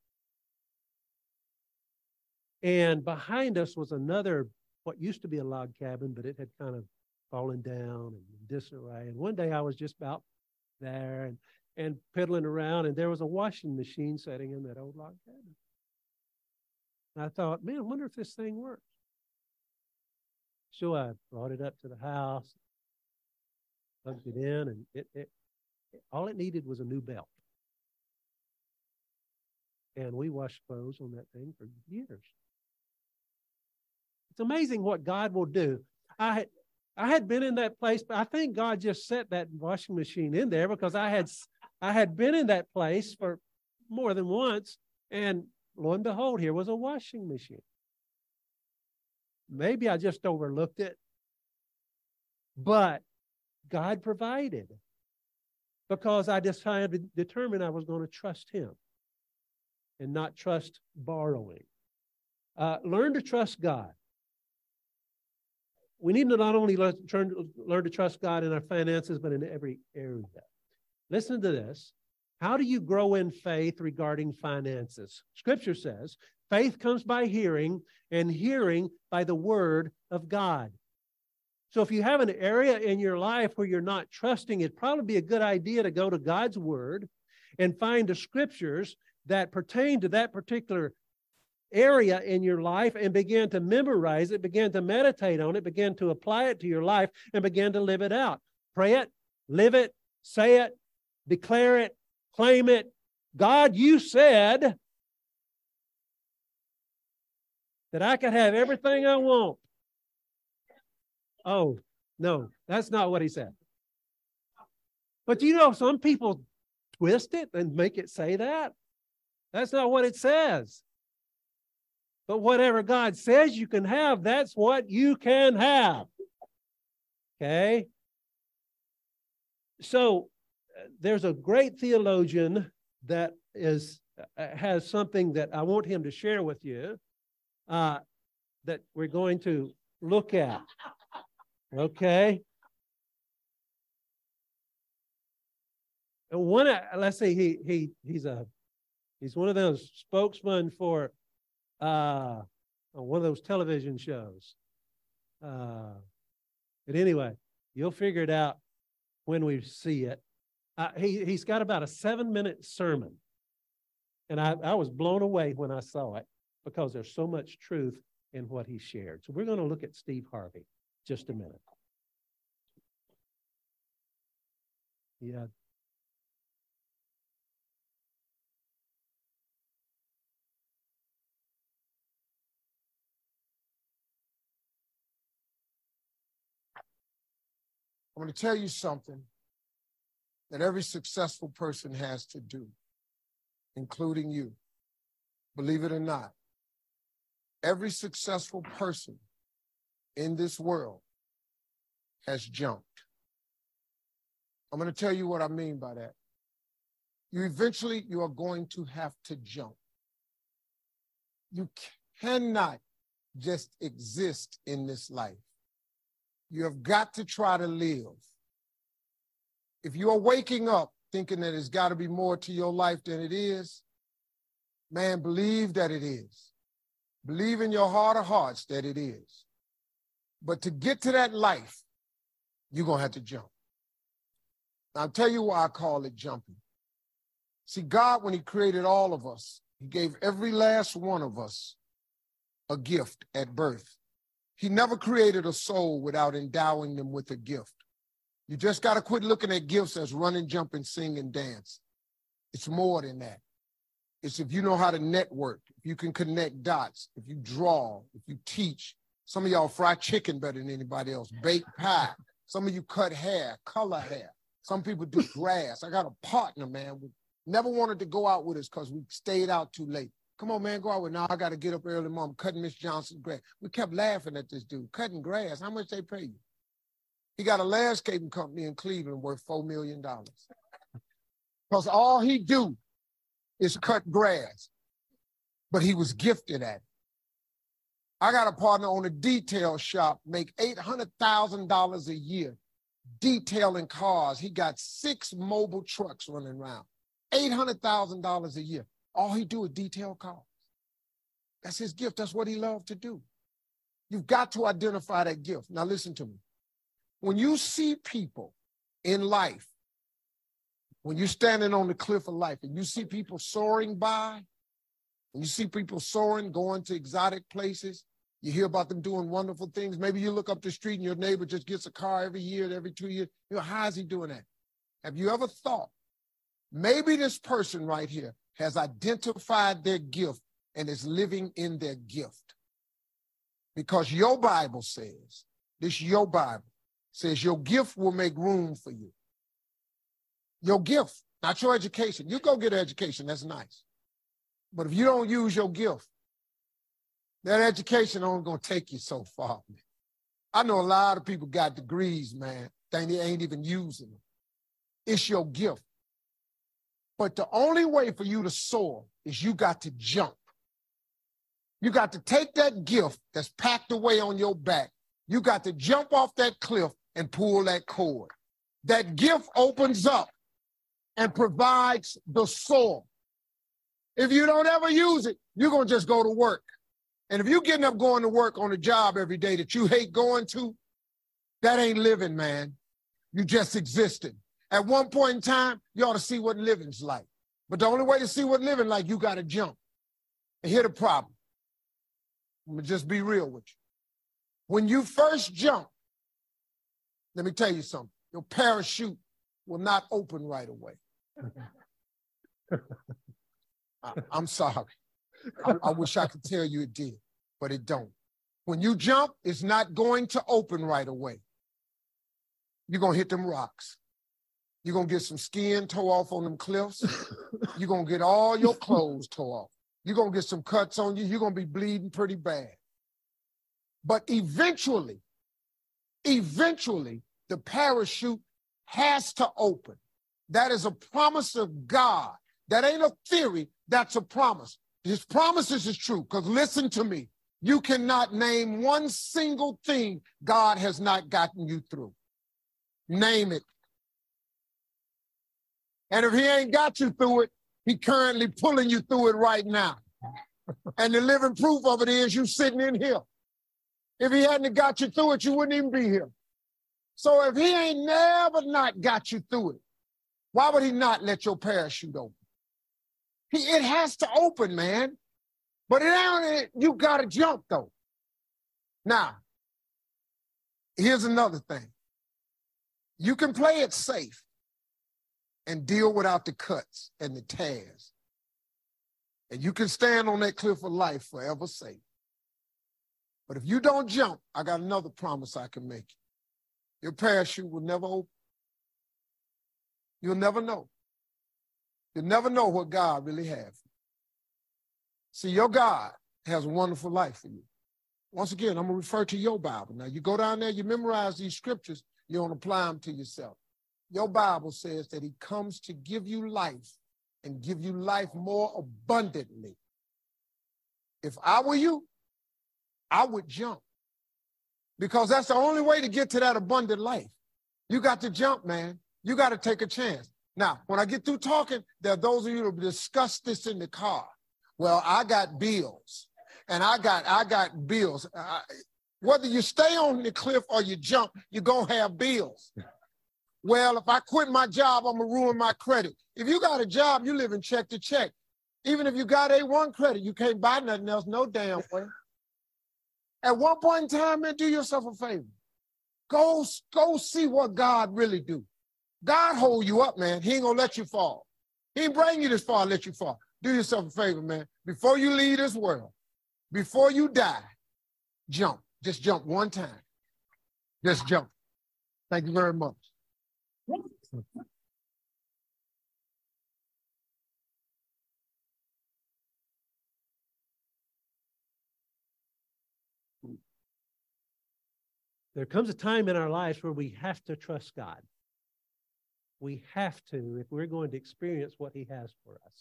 And behind us was another, what used to be a log cabin, but it had kind of fallen down and disarray. And one day I was just about there and, and piddling around, and there was a washing machine sitting in that old log cabin. And I thought, man, I wonder if this thing works. So I brought it up to the house, plugged it in, and it, it, it all it needed was a new belt. And we washed clothes on that thing for years. It's amazing what God will do. I had, I had been in that place, but I think God just set that washing machine in there because I had, I had been in that place for more than once. And lo and behold, here was a washing machine. Maybe I just overlooked it, but God provided because I decided to determine I was going to trust him and not trust borrowing. Uh, learn to trust God. We need to not only learn, learn to trust God in our finances, but in every area. Listen to this. How do you grow in faith regarding finances? Scripture says, faith comes by hearing, and hearing by the word of God. So if you have an area in your life where you're not trusting, it'd probably be a good idea to go to God's word and find the scriptures that pertain to that particular area in your life and begin to memorize it, begin to meditate on it, begin to apply it to your life, and begin to live it out. Pray it, live it, say it, declare it, claim it. God, you said that I could have everything I want. Oh, no, that's not what he said. But you know, some people twist it and make it say that. That's not what it says. But whatever God says you can have, that's what you can have. Okay? So there's a great theologian that is has something that I want him to share with you uh, that we're going to look at. Okay? And one, let's see, he he he's a He's one of those spokesmen for uh, one of those television shows. Uh, but anyway, you'll figure it out when we see it. Uh, he, he's got about a seven-minute sermon. And I, I was blown away when I saw it because there's so much truth in what he shared. So we're going to look at Steve Harvey just a minute. Yeah. I'm going to tell you something that every successful person has to do, including you. Believe it or not, every successful person in this world has jumped. I'm going to tell you what I mean by that. You eventually, you are going to have to jump. You cannot just exist in this life. You have got to try to live. If you are waking up thinking that there's got to be more to your life than it is, man, believe that it is. Believe in your heart of hearts that it is. But to get to that life, you're going to have to jump. And I'll tell you why I call it jumping. See, God, when he created all of us, he gave every last one of us a gift at birth. He never created a soul without endowing them with a gift. You just got to quit looking at gifts as running, jumping, singing, dance. It's more than that. It's if you know how to network, if you can connect dots, if you draw, if you teach. Some of y'all fry chicken better than anybody else, bake pie. Some of you cut hair, color hair. Some people do grass. I got a partner, man, who never wanted to go out with us because we stayed out too late. Come on, man, go out with now. I got to get up early, mom, cutting Miss Johnson's grass. We kept laughing at this dude, cutting grass. How much they pay you? He got a landscaping company in Cleveland worth four million dollars. Because all he do is cut grass. But he was gifted at it. I got a partner on a detail shop, make eight hundred thousand dollars a year, detailing cars. He got six mobile trucks running around, eight hundred thousand dollars a year. All he do is detail cars. That's his gift. That's what he loved to do. You've got to identify that gift. Now listen to me. When you see people in life, when you're standing on the cliff of life and you see people soaring by, when you see people soaring, going to exotic places, you hear about them doing wonderful things. Maybe you look up the street and your neighbor just gets a car every year, every two years. You know, how is he doing that? Have you ever thought, maybe this person right here has identified their gift and is living in their gift? Because your Bible says, this your Bible says your gift will make room for you. Your gift, not your education. You go get an education, that's nice. But if you don't use your gift, that education only gonna take you so far, man. I know a lot of people got degrees, man, they ain't even using them. It's your gift. But the only way for you to soar is you got to jump. You got to take that gift that's packed away on your back. You got to jump off that cliff and pull that cord. That gift opens up and provides the soil. If you don't ever use it, you're going to just go to work. And if you're getting up going to work on a job every day that you hate going to, that ain't living, man. You just existing. At one point in time, you ought to see what living's like. But the only way to see what living like, you got to jump. And here's the problem. Let me just be real with you. When you first jump, let me tell you something. Your parachute will not open right away. I, I'm sorry. I, I wish I could tell you it did, but it don't. When you jump, it's not going to open right away. You're going to hit them rocks. You're going to get some skin tore off on them cliffs. You're going to get all your clothes tore off. You're going to get some cuts on you. You're going to be bleeding pretty bad. But eventually, eventually, the parachute has to open. That is a promise of God. That ain't a theory. That's a promise. His promises is true, because listen to me. You cannot name one single thing God has not gotten you through. Name it. And if he ain't got you through it, he's currently pulling you through it right now. And the living proof of it is you sitting in here. If he hadn't got you through it, you wouldn't even be here. So if he ain't never not got you through it, why would he not let your parachute open? He, it has to open, man. But it ain't, you got to jump, though. Now, here's another thing. You can play it safe and deal without the cuts and the tears. And you can stand on that cliff of life forever safe. But if you don't jump, I got another promise I can make you. Your parachute will never open. You'll never know. You'll never know what God really has. See, your God has a wonderful life for you. Once again, I'm going to refer to your Bible. Now, you go down there, you memorize these scriptures, you don't apply them to yourself. Your Bible says that he comes to give you life and give you life more abundantly. If I were you, I would jump, because that's the only way to get to that abundant life. You got to jump, man. You got to take a chance. Now, when I get through talking, there are those of you who discuss this in the car. Well, I got bills, and I got I got bills. I, whether you stay on the cliff or you jump, you're going to have bills. Well, if I quit my job, I'm going to ruin my credit. If you got a job, you living check to check. Even if you got A one credit, you can't buy nothing else, no damn way. At one point in time, man, do yourself a favor. Go, go see what God really do. God hold you up, man. He ain't gonna let you fall. He ain't bring you this far and let you fall. Do yourself a favor, man. Before you leave this world, before you die, jump. Just jump one time. Just jump. Thank you very much. There comes a time in our lives where we have to trust God. We have to, if we're going to experience what he has for us.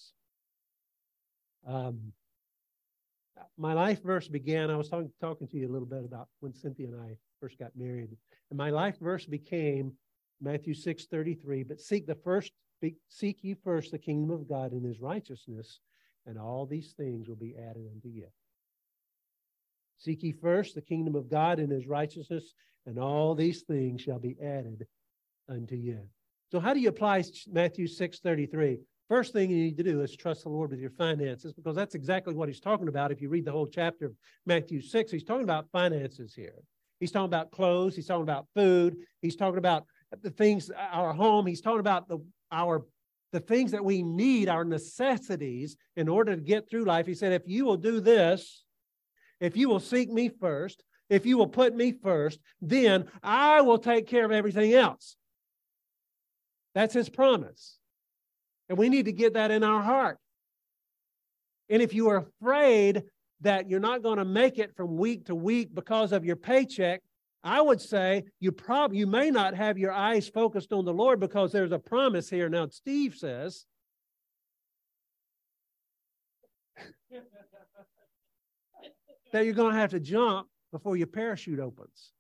Um, my life verse began, I was talking, talking to you a little bit about when Cynthia and I first got married. And my life verse became Matthew six thirty-three, but seek the first, seek ye first the kingdom of God and his righteousness, and all these things will be added unto you. Seek ye first the kingdom of God and his righteousness, and all these things shall be added unto you. So how do you apply Matthew six thirty-three? First thing you need to do is trust the Lord with your finances, because that's exactly what he's talking about. If you read the whole chapter of Matthew six, he's talking about finances here. He's talking about clothes. He's talking about food. He's talking about the things, our home. He's talking about the our the things that we need, our necessities in order to get through life. He said, if you will do this, if you will seek me first, if you will put me first, then I will take care of everything else. That's his promise. And we need to get that in our heart. And if you are afraid that you're not going to make it from week to week because of your paycheck, I would say you probably you may not have your eyes focused on the Lord, because there's a promise here. Now, Steve says, that you're going to have to jump before your parachute opens.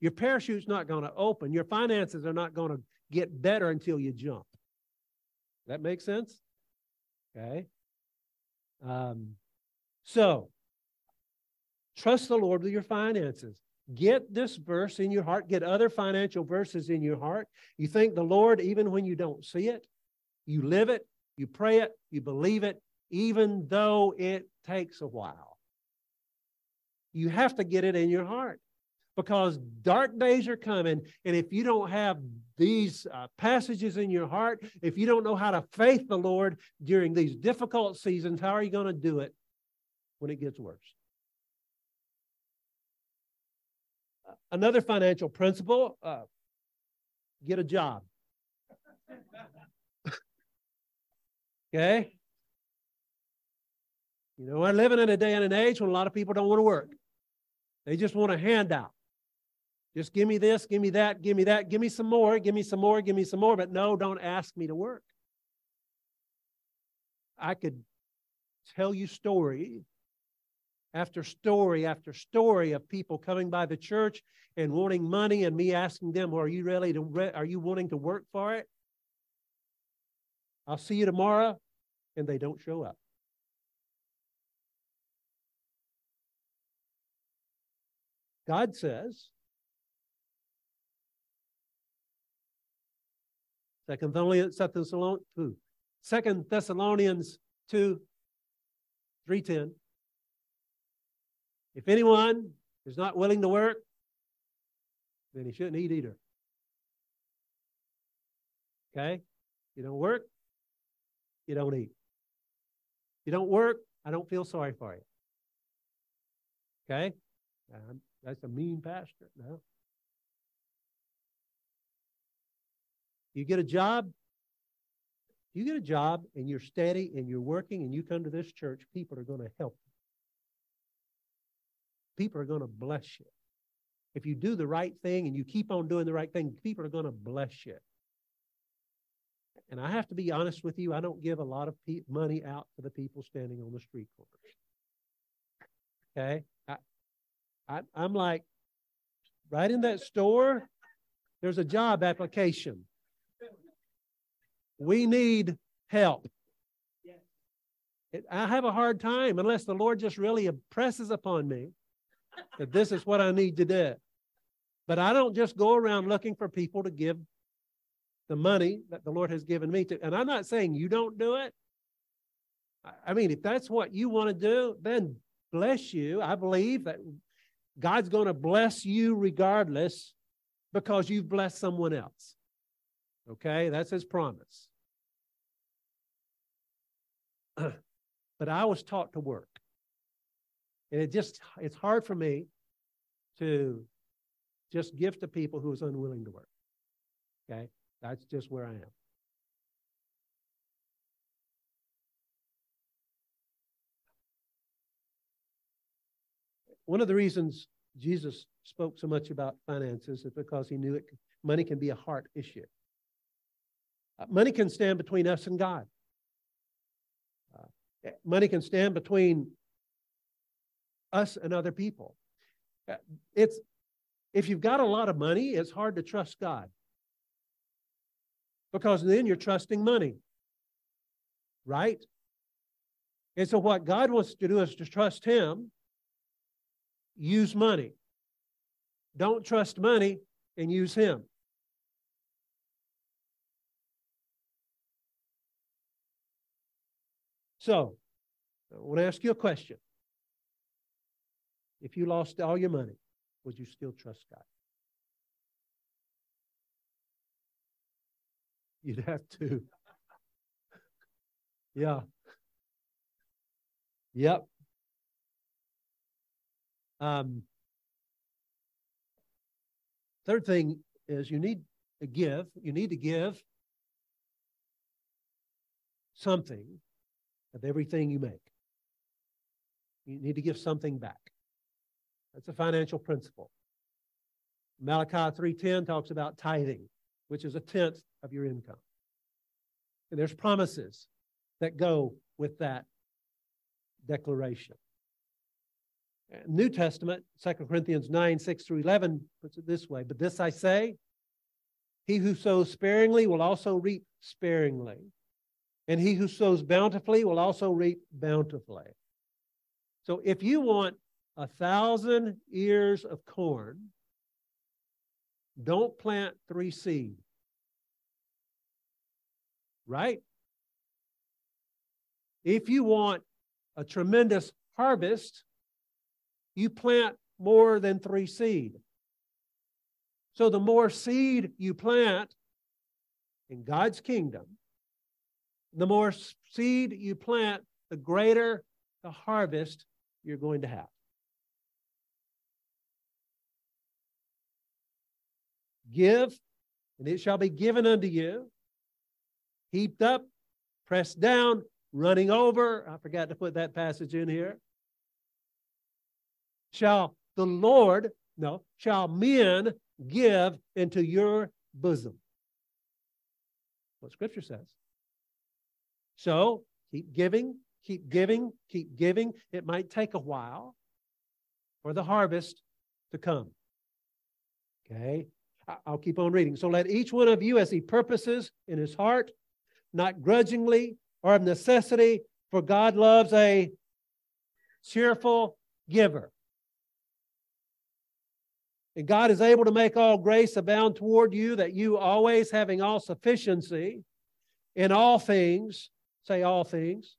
Your parachute's not going to open. Your finances are not going to get better until you jump. That makes sense? Okay. Um, so, trust the Lord with your finances. Get this verse in your heart. Get other financial verses in your heart. You thank the Lord even when you don't see it. You live it. You pray it. You believe it, even though it takes a while. You have to get it in your heart, because dark days are coming. And if you don't have these uh, passages in your heart, if you don't know how to faith the Lord during these difficult seasons, how are you going to do it when it gets worse? Another financial principle, uh, get a job. Okay? You know, we're living in a day and an age when a lot of people don't want to work. They just want a handout. Just give me this, give me that, give me that, give me some more, give me some more, give me some more. But no, don't ask me to work. I could tell you story after story after story of people coming by the church and wanting money, and me asking them, well, are you really to re- are you wanting to work for it? I'll see you tomorrow, and they don't show up. God says, Second Thessalonians two, three ten. If anyone is not willing to work, then he shouldn't eat either. Okay? You don't work, you don't eat. You don't work, I don't feel sorry for you. Okay? Um, that's a mean pastor. No. You get a job, you get a job and you're steady and you're working and you come to this church, people are going to help you. People are going to bless you. If you do the right thing and you keep on doing the right thing, people are going to bless you. And I have to be honest with you, I don't give a lot of pe- money out to the people standing on the street corners. Okay? I, I, I'm like, right in that store, there's a job application. We need help. Yes. It, I have a hard time unless the Lord just really impresses upon me that this is what I need to do. But I don't just go around looking for people to give the money that the Lord has given me to. And I'm not saying you don't do it. I, I mean, if that's what you want to do, then bless you. I believe that God's going to bless you regardless, because you've blessed someone else. Okay, that's his promise. But I was taught to work. And it just, it's hard for me to just give to people who is unwilling to work. Okay, that's just where I am. One of the reasons Jesus spoke so much about finances is because he knew it, money can be a heart issue. Money can stand between us and God. Uh, money can stand between us and other people. It's, if you've got a lot of money, it's hard to trust God, because then you're trusting money, right? And so what God wants to do is to trust him, use money. Don't trust money and use him. So I want to ask you a question. If you lost all your money, would you still trust God? You'd have to. Yeah. Yep. Um, third thing is you need to give. You need to give something of everything you make. You need to give something back. That's a financial principle. Malachi three ten talks about tithing, which is a tenth of your income. And there's promises that go with that declaration. New Testament, Second Corinthians nine, six through eleven puts it this way, but this I say, he who sows sparingly will also reap sparingly, and he who sows bountifully will also reap bountifully. So if you want a thousand ears of corn, don't plant three seeds. Right? If you want a tremendous harvest, you plant more than three seed. So the more seed you plant in God's kingdom, the more seed you plant, the greater the harvest you're going to have. Give, and it shall be given unto you, heaped up, pressed down, running over. I forgot to put that passage in here. Shall the Lord, no, shall men give into your bosom. What Scripture says. So keep giving, keep giving, keep giving. It might take a while for the harvest to come. Okay. I'll keep on reading. So let each one of you, as he purposes in his heart, not grudgingly or of necessity, for God loves a cheerful giver. And God is able to make all grace abound toward you, that you always having all sufficiency in all things, say all things,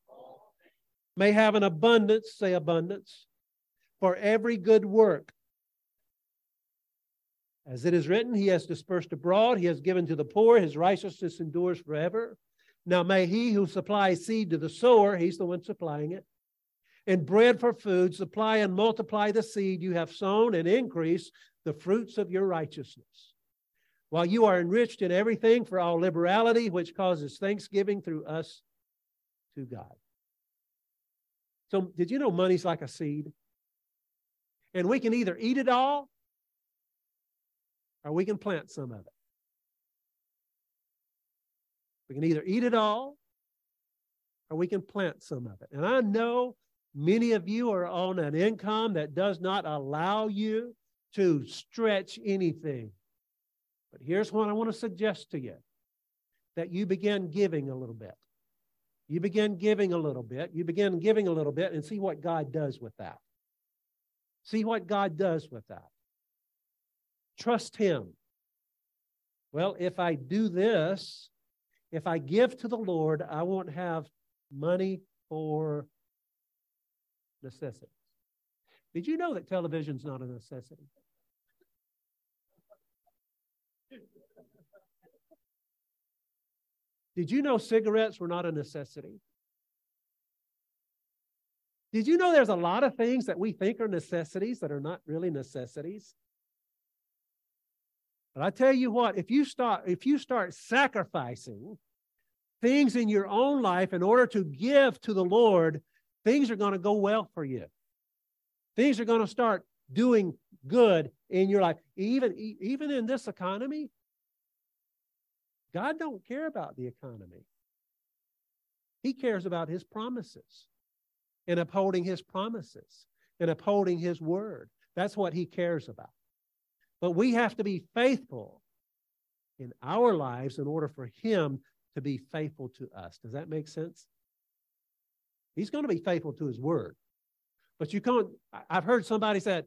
may have an abundance, say abundance, for every good work. As it is written, he has dispersed abroad, he has given to the poor, his righteousness endures forever. Now may he who supplies seed to the sower, he's the one supplying it, and bread for food, supply and multiply the seed you have sown and increase the fruits of your righteousness. While you are enriched in everything for all liberality, which causes thanksgiving through us to God. So did you know money's like a seed? And we can either eat it all, or we can plant some of it. We can either eat it all, or we can plant some of it. And I know many of you are on an income that does not allow you to stretch anything. But here's what I want to suggest to you, that you begin giving a little bit. You begin giving a little bit. You begin giving a little bit and see what God does with that. See what God does with that. Trust him. Well, if I do this, if I give to the Lord, I won't have money for necessities. Did you know that television's not a necessity? Did you know cigarettes were not a necessity? Did you know there's a lot of things that we think are necessities that are not really necessities? But I tell you what, if you start, if you start sacrificing things in your own life in order to give to the Lord, things are going to go well for you. Things are going to start doing good in your life. Even, even in this economy, God don't care about the economy. He cares about his promises and upholding his promises. and upholding his word. That's what he cares about. But we have to be faithful in our lives in order for him to be faithful to us. Does that make sense? He's going to be faithful to his word. But you can't, I've heard somebody say,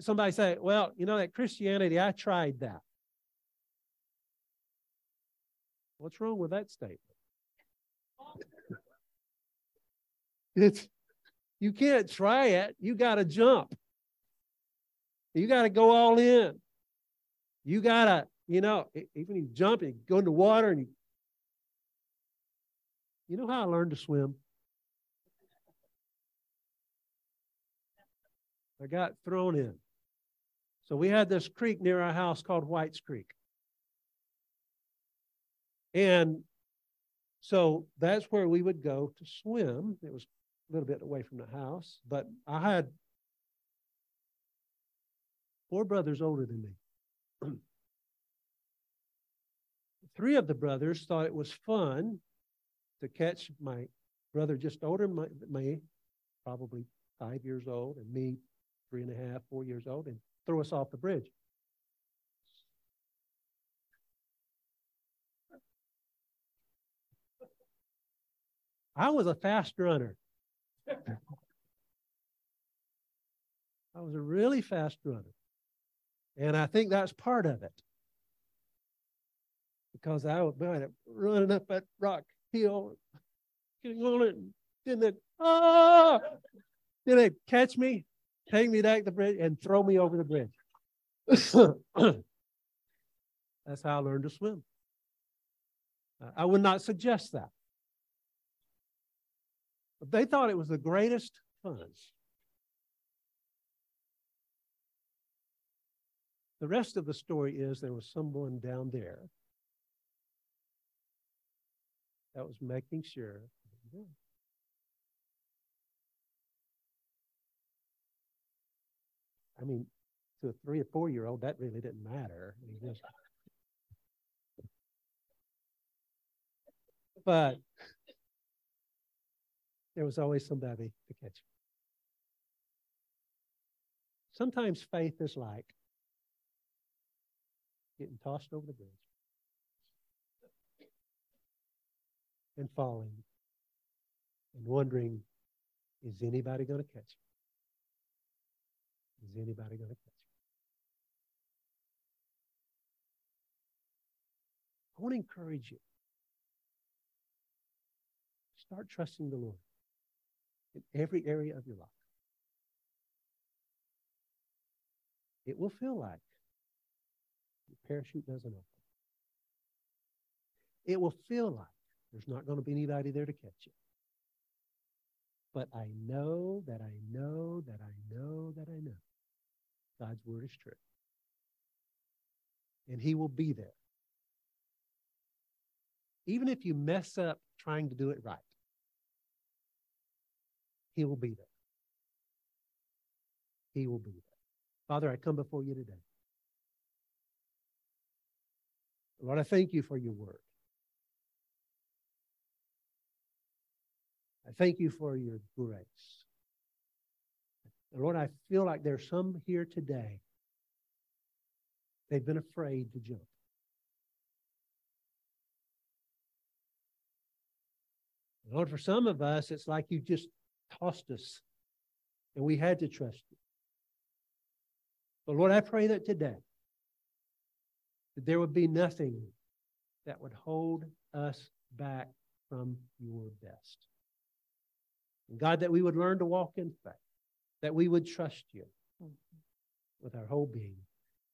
somebody say, well, you know, that Christianity, I tried that. What's wrong with that statement? It's, you can't try it. You got to jump. You got to go all in. You got to, you know, even you jump and you go in the water and you, you know how I learned to swim? I got thrown in. So we had this creek near our house called White's Creek. And so that's where we would go to swim. It was a little bit away from the house, but I had four brothers older than me. Three of the brothers thought it was fun to catch my brother just older than me, probably five years old, and me, three and a half, four years old, and throw us off the bridge. I was a fast runner. I was a really fast runner. And I think that's part of it. Because I was running up that rock hill, getting on it, and then they, ah! Then they catch me, take me back the bridge, and throw me over the bridge. That's how I learned to swim. I would not suggest that. They thought it was the greatest fun. The rest of the story is there was someone down there that was making sure. I mean, to a three or four-year-old, that really didn't matter. But there was always somebody to catch me. Sometimes faith is like getting tossed over the bridge and falling and wondering, is anybody going to catch me? Is anybody going to catch me? I want to encourage you. Start trusting the Lord in every area of your life. It will feel like your parachute doesn't open. It will feel like there's not going to be anybody there to catch you. But I know that I know that I know that I know God's word is true. And he will be there. Even if you mess up trying to do it right, he will be there. He will be there. Father, I come before you today. Lord, I thank you for your word. I thank you for your grace. Lord, I feel like there's some here today. They've been afraid to jump. Lord, for some of us, it's like you just tossed us and we had to trust you. But Lord, I pray that today that there would be nothing that would hold us back from your best. And God, that we would learn to walk in faith, that we would trust you with our whole being,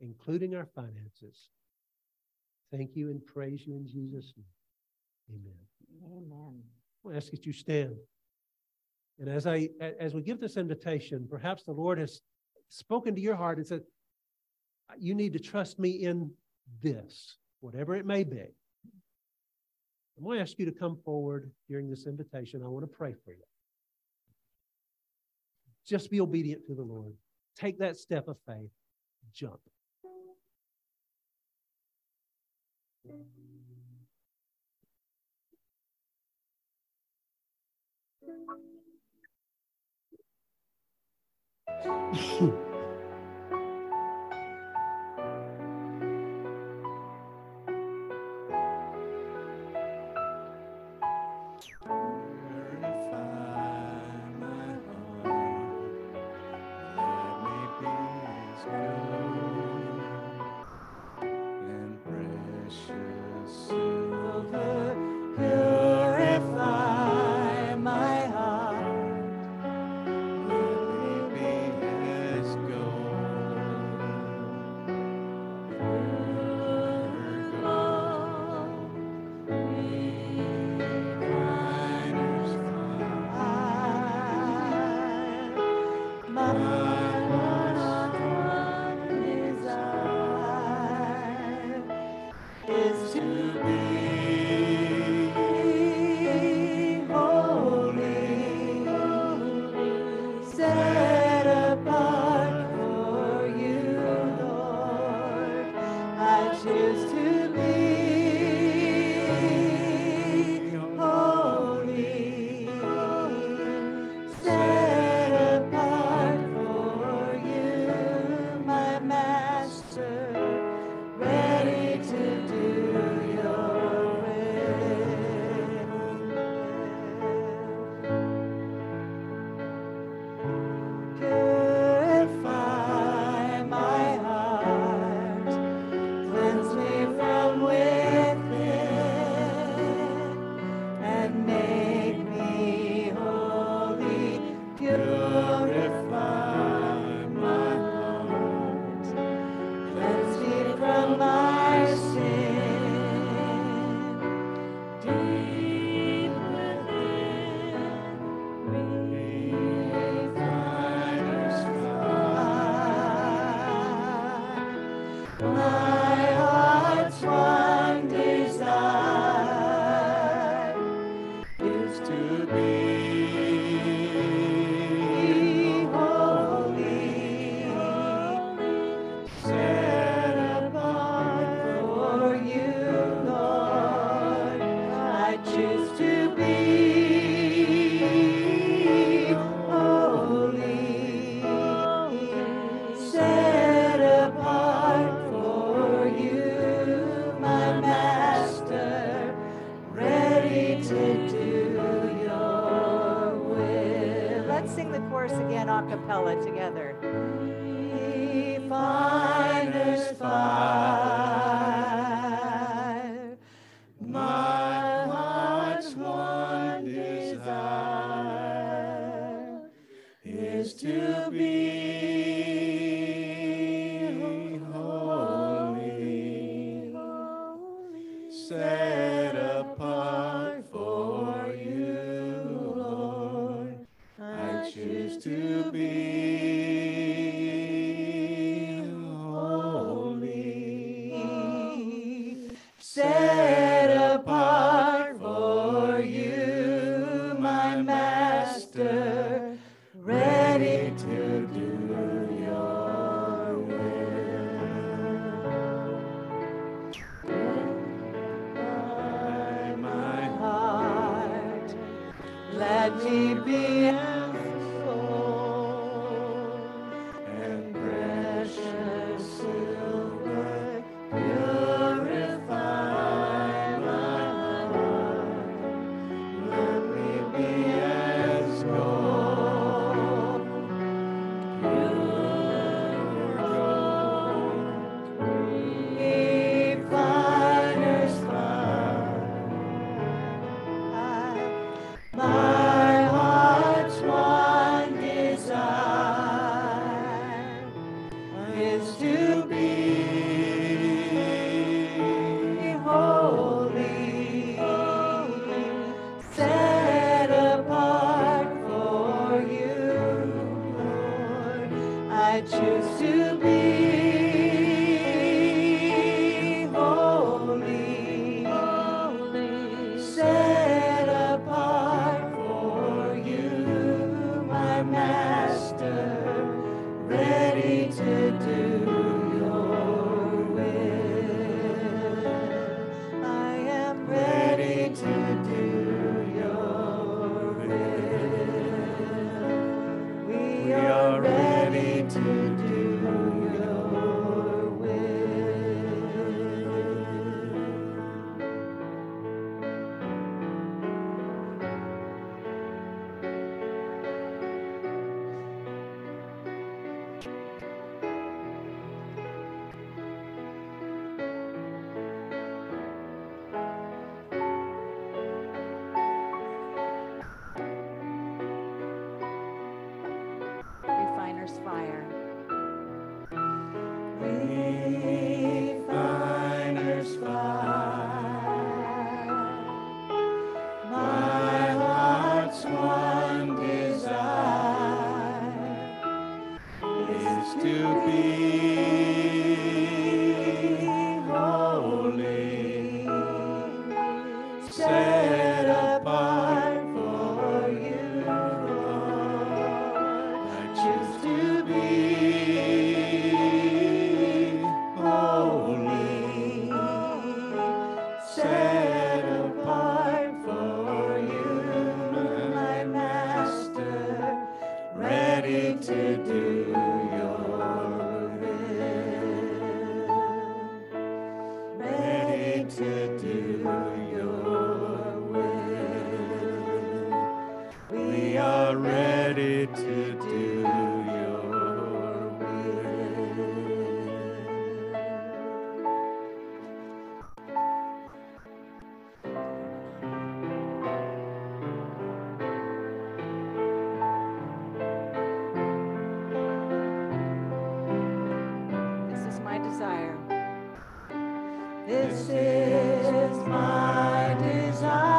including our finances. Thank you and praise you in Jesus' name. Amen. Amen. I ask that you stand. And as I as we give this invitation, perhaps the Lord has spoken to your heart and said, you need to trust me in this, whatever it may be. I'm going to ask you to come forward during this invitation. I want to pray for you. Just be obedient to the Lord. Take that step of faith. Jump. Thank you. Ready are ready to do your will. This is my desire. This is my desire.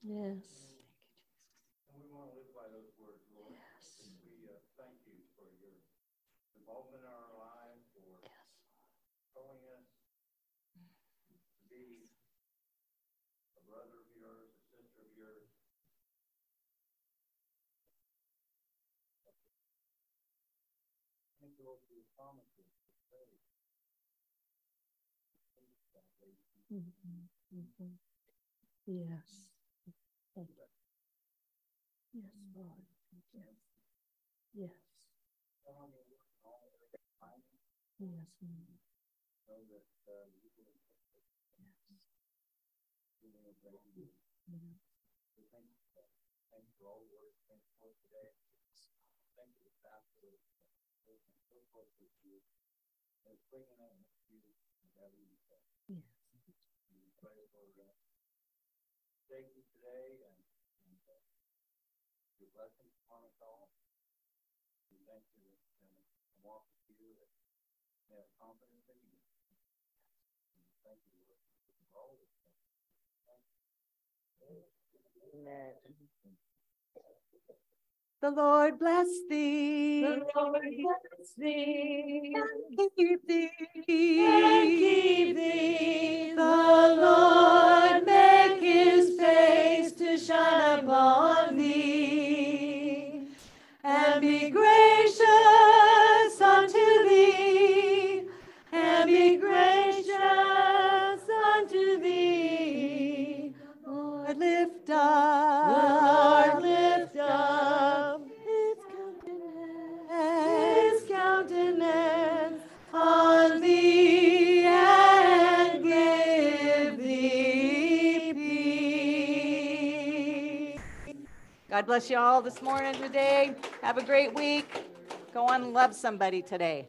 Yes. And we want to live by those words, Lord. Yes. And we uh, thank you for your involvement in our lives, for yes. calling us to be a brother of yours, a sister of yours. Thank you, Lord, for your promises. Mm-hmm. Mm-hmm. Yes. Yes, Lord. Yes. Yes. Yes. Thank you today, and, and uh, your blessings upon us all. We thank you that we can walk with you and have confidence in you. And thank you for all of us. Thank you. Amen. The Lord bless thee. The Lord bless thee. And keep thee. And keep thee. The Lord make his face to shine upon thee, and be gracious unto thee, and be gracious unto thee. The Lord lift up. The Lord lift up. God bless you all this morning, today. Have a great week. Go on and love somebody today.